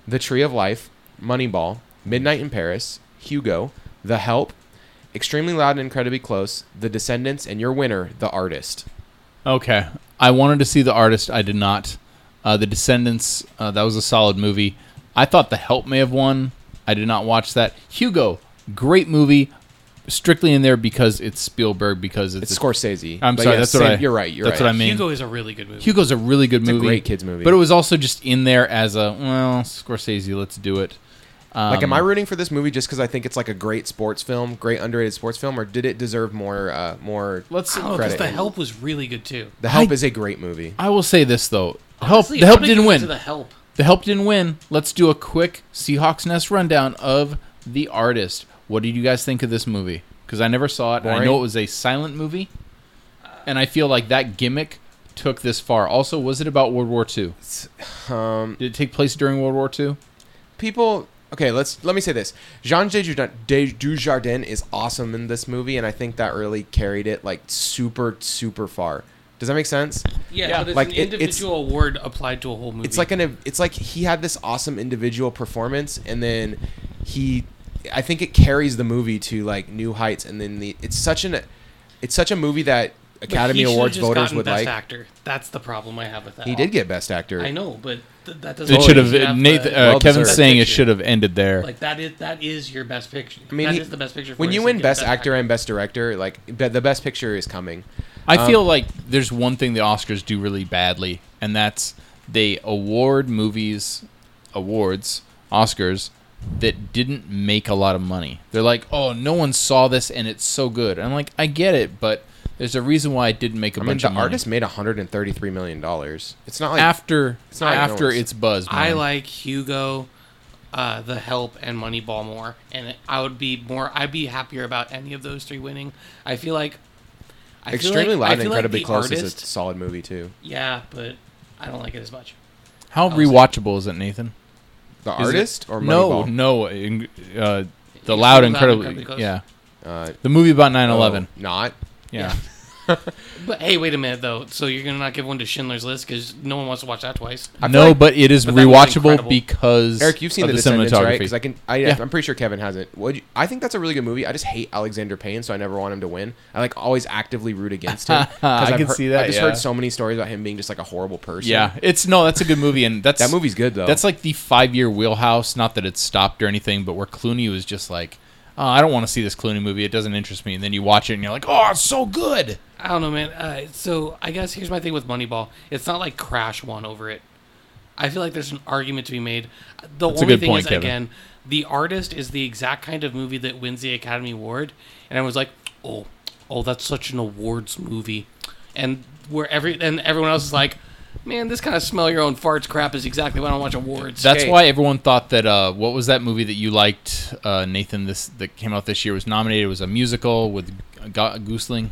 The Tree of Life, Moneyball, Midnight in Paris, Hugo, The Help, Extremely Loud and Incredibly Close, The Descendants, and your winner, The Artist. Okay. I wanted to see The Artist. I did not. Uh, The Descendants, uh, that was a solid movie. I thought The Help may have won. I did not watch that. Hugo, great movie. Strictly in there because it's Spielberg, because it's, it's Scorsese. I'm but sorry, yeah, that's same, what I. You're right. You're that's right. What I mean. Hugo is a really good movie. Hugo's a really good it's movie. It's a great kids movie. But it was also just in there as a well, Scorsese. Let's do it. Um, like, am I rooting for this movie just because I think it's like a great sports film, great underrated sports film, or did it deserve more? Uh, more. Let's see. Because The Help was really good too. The Help I, is a great movie. I will say this though. Honestly, Help. The Help didn't win. The Help. The Help didn't win. Let's do a quick Seahawks Nest rundown of The Artist. What did you guys think of this movie? Because I never saw it. And I know it was a silent movie, and I feel like that gimmick took this far. Also, was it about World War Two? Um, did it take place during World War Two? People, okay, let's let me say this: Jean Dujardin is awesome in this movie, and I think that really carried it like super, super far. Does that make sense? Yeah, yeah. But it's like an individual it, award applied to a whole movie. It's like an. It's like he had this awesome individual performance, and then he. I think it carries the movie to like new heights, and then the it's such an it's such a movie that Academy Awards voters would like. Best actor. That's the problem I have with that. He did get best actor. I know, but th- that doesn't. It should have. have Nathan, uh, well Kevin's saying it should have ended there. Like that is that is your best picture. I mean, that he, is the best picture. For when you win best, best actor, actor and best director, like be, the best picture is coming. I um, feel like there's one thing the Oscars do really badly, and that's they award movies, awards, Oscars. That didn't make a lot of money. They're like, oh, no one saw this, and it's so good. And I'm like, I get it, but there's a reason why it didn't make a I bunch mean, of money. The Artist made one hundred thirty-three million dollars. It's not like... After it's, not after like no it's buzzed. Man. I like Hugo, uh, The Help, and Moneyball more, and I would be more... I'd be happier about any of those three winning. I feel like... I Extremely feel like, Loud and Incredibly like Close Artist, is a solid movie, too. Yeah, but I don't like it as much. How rewatchable say. is it, Nathan? The Artist or Moneyball? No, no. Uh, the Loud Incredibly... Yeah. Uh, the movie about nine eleven. No, not. Yeah. yeah. But hey, wait a minute, though. So you're going to not give one to Schindler's List because no one wants to watch that twice? No, like, but it is but rewatchable because Eric, you've seen the, the Descendants, right? Because I can, I, yeah. I'm pretty sure Kevin hasn't. You, I think that's a really good movie. I just hate Alexander Payne, so I never want him to win. I like always actively root against him. I can heard, see that. I just yeah. heard so many stories about him being just like a horrible person. Yeah, it's no, that's a good movie, and that's that movie's good though. That's like the five-year wheelhouse. Not that it's stopped or anything, but where Clooney was just like. Oh, I don't want to see this Clooney movie. It doesn't interest me. And then you watch it, and you're like, oh, it's so good. I don't know, man. Uh, so I guess here's my thing with Moneyball. It's not like Crash won over it. I feel like there's an argument to be made. The That's only a good thing point, is, Kevin. Again, The Artist is the exact kind of movie that wins the Academy Award. And I was like, oh, oh, that's such an awards movie. And where every and everyone else is like, man, this kind of smell your own farts crap is exactly why I don't watch awards. That's okay. Why everyone thought that, uh, what was that movie that you liked, uh, Nathan, this that came out this year, was nominated, it was a musical with Go- Goosling?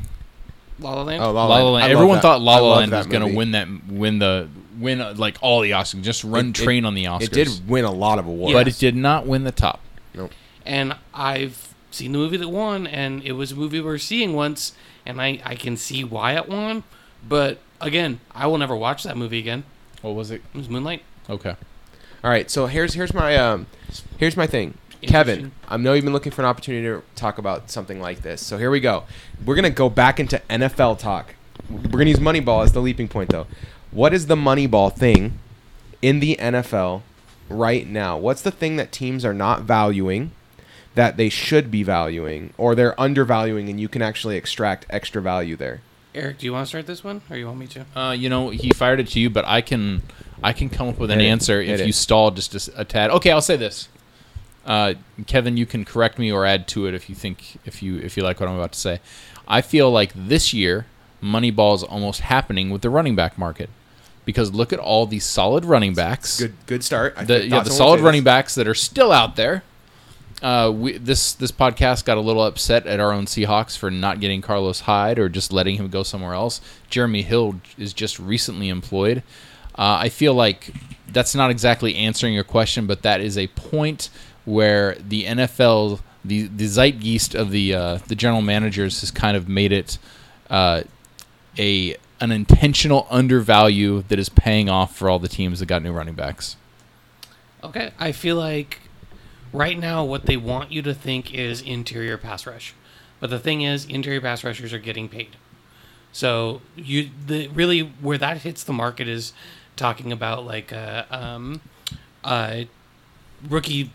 La La Land? Oh, La La Land. La La Land. Everyone thought La La Land was going to win that, win the, win uh, like all the Oscars, just run it, train it, on the Oscars. It did win a lot of awards. Yes. But it did not win the top. Nope. And I've seen the movie that won, and it was a movie we were seeing once, and I, I can see why it won, but... Again, I will never watch that movie again. What was it? It was Moonlight. Okay. All right. So here's here's my um here's my thing, Kevin. I know you've been looking for an opportunity to talk about something like this. So here we go. We're gonna go back into N F L talk. We're gonna use Moneyball as the leaping point, though. What is the Moneyball thing in the N F L right now? What's the thing that teams are not valuing that they should be valuing, or they're undervaluing, and you can actually extract extra value there? Eric, do you want to start this one, or you want me to? Uh, you know, he fired it to you, but I can I can come up with an Hit answer it. if Hit you it. stall just a, a tad. Okay, I'll say this. Uh, Kevin, you can correct me or add to it if you think if you if you like what I'm about to say. I feel like this year, Moneyball is almost happening with the running back market, because look at all these solid running backs. Good, good start. I the, yeah, the solid running backs that are still out there. Uh, we, this this podcast got a little upset at our own Seahawks for not getting Carlos Hyde or just letting him go somewhere else. Jeremy Hill is just recently employed. Uh, I feel like that's not exactly answering your question, but that is a point where the N F L, the, the zeitgeist of the uh, the general managers has kind of made it uh, a an intentional undervalue that is paying off for all the teams that got new running backs. Okay, I feel like right now what they want you to think is interior pass rush. But the thing is, interior pass rushers are getting paid. So you the really where that hits the market is talking about like a, um, a rookie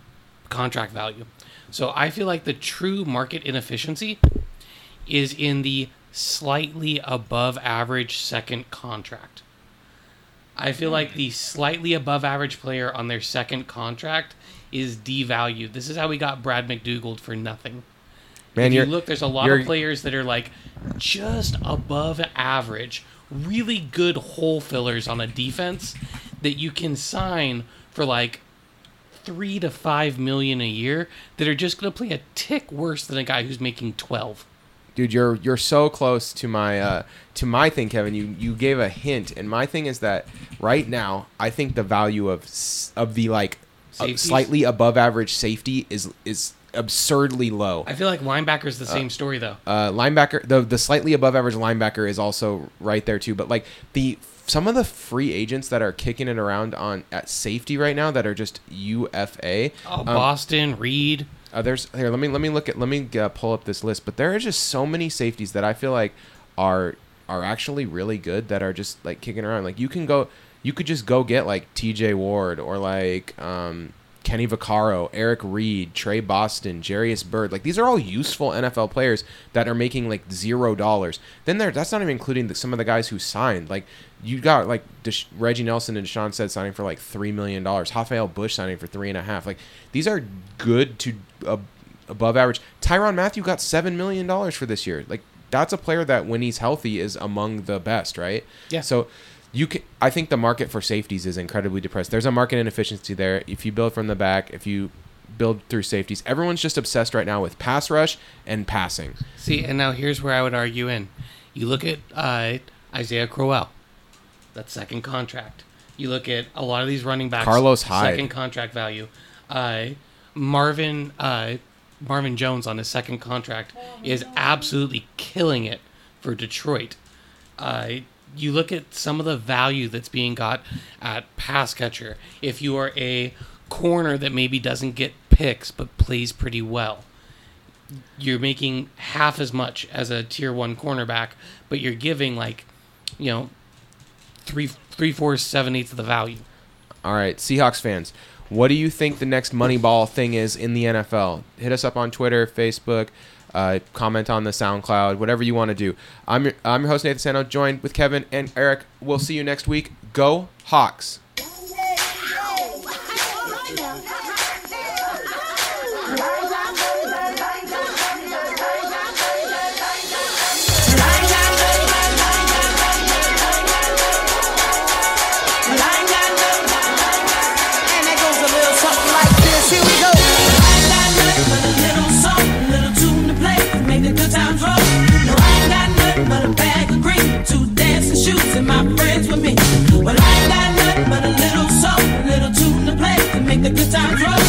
contract value. So I feel like the true market inefficiency is in the slightly above average second contract. I feel like the slightly above average player on their second contract is devalued. This is how we got Brad McDougald for nothing. Man, if you look, there's a lot of players that are like just above average, really good hole fillers on a defense that you can sign for like three to five million a year that are just going to play a tick worse than a guy who's making twelve. Dude, you're you're so close to my uh, to my thing, Kevin. You you gave a hint, and my thing is that right now I think the value of of the like uh, slightly above average safety is is absurdly low. I feel like linebacker's the uh, same story though. Uh, linebacker, the the slightly above average linebacker is also right there too. But like the some of the free agents that are kicking it around on at safety right now that are just U F A. Oh, um, Boston, Reed. Uh, there's here. Let me let me look at let me uh, pull up this list. But there are just so many safeties that I feel like are are actually really good that are just like kicking around. Like you can go, you could just go get like T J Ward or like um, Kenny Vaccaro, Eric Reed, Trey Boston, Jarius Byrd. Like these are all useful N F L players that are making like zero dollars. Then there, that's not even including the, some of the guys who signed. Like you got like Desha- Reggie Nelson and Deshaun said signing for like three million dollars. Rafael Bush signing for three and a half. Like these are good to uh, above average. Tyrann Mathieu got seven million dollars for this year. Like that's a player that when he's healthy is among the best, right? Yeah. So you can. I think the market for safeties is incredibly depressed. There's a market inefficiency there. If you build from the back, if you build through safeties, everyone's just obsessed right now with pass rush and passing. See, and now here's where I would argue in. You look at uh, Isaiah Crowell. That's second contract. You look at a lot of these running backs. Carlos Hyde. Second contract value. Uh, Marvin uh, Marvin Jones on his second contract is absolutely killing it for Detroit. Uh, you look at some of the value that's being got at pass catcher. If you are a corner that maybe doesn't get picks but plays pretty well, you're making half as much as a tier one cornerback, but you're giving like, you know, three, three, four, seven eighths of the value. All right, Seahawks fans, what do you think the next Moneyball thing is in the N F L? Hit us up on Twitter, Facebook, uh, comment on the SoundCloud, whatever you want to do. I'm your, I'm your host, Nathan Santo, joined with Kevin and Eric. We'll see you next week. Go Hawks! But a bag of green, two dancing shoes, and my friends with me. Well, I ain't got nothing but a little soul, a little tune to play to make the good times roll.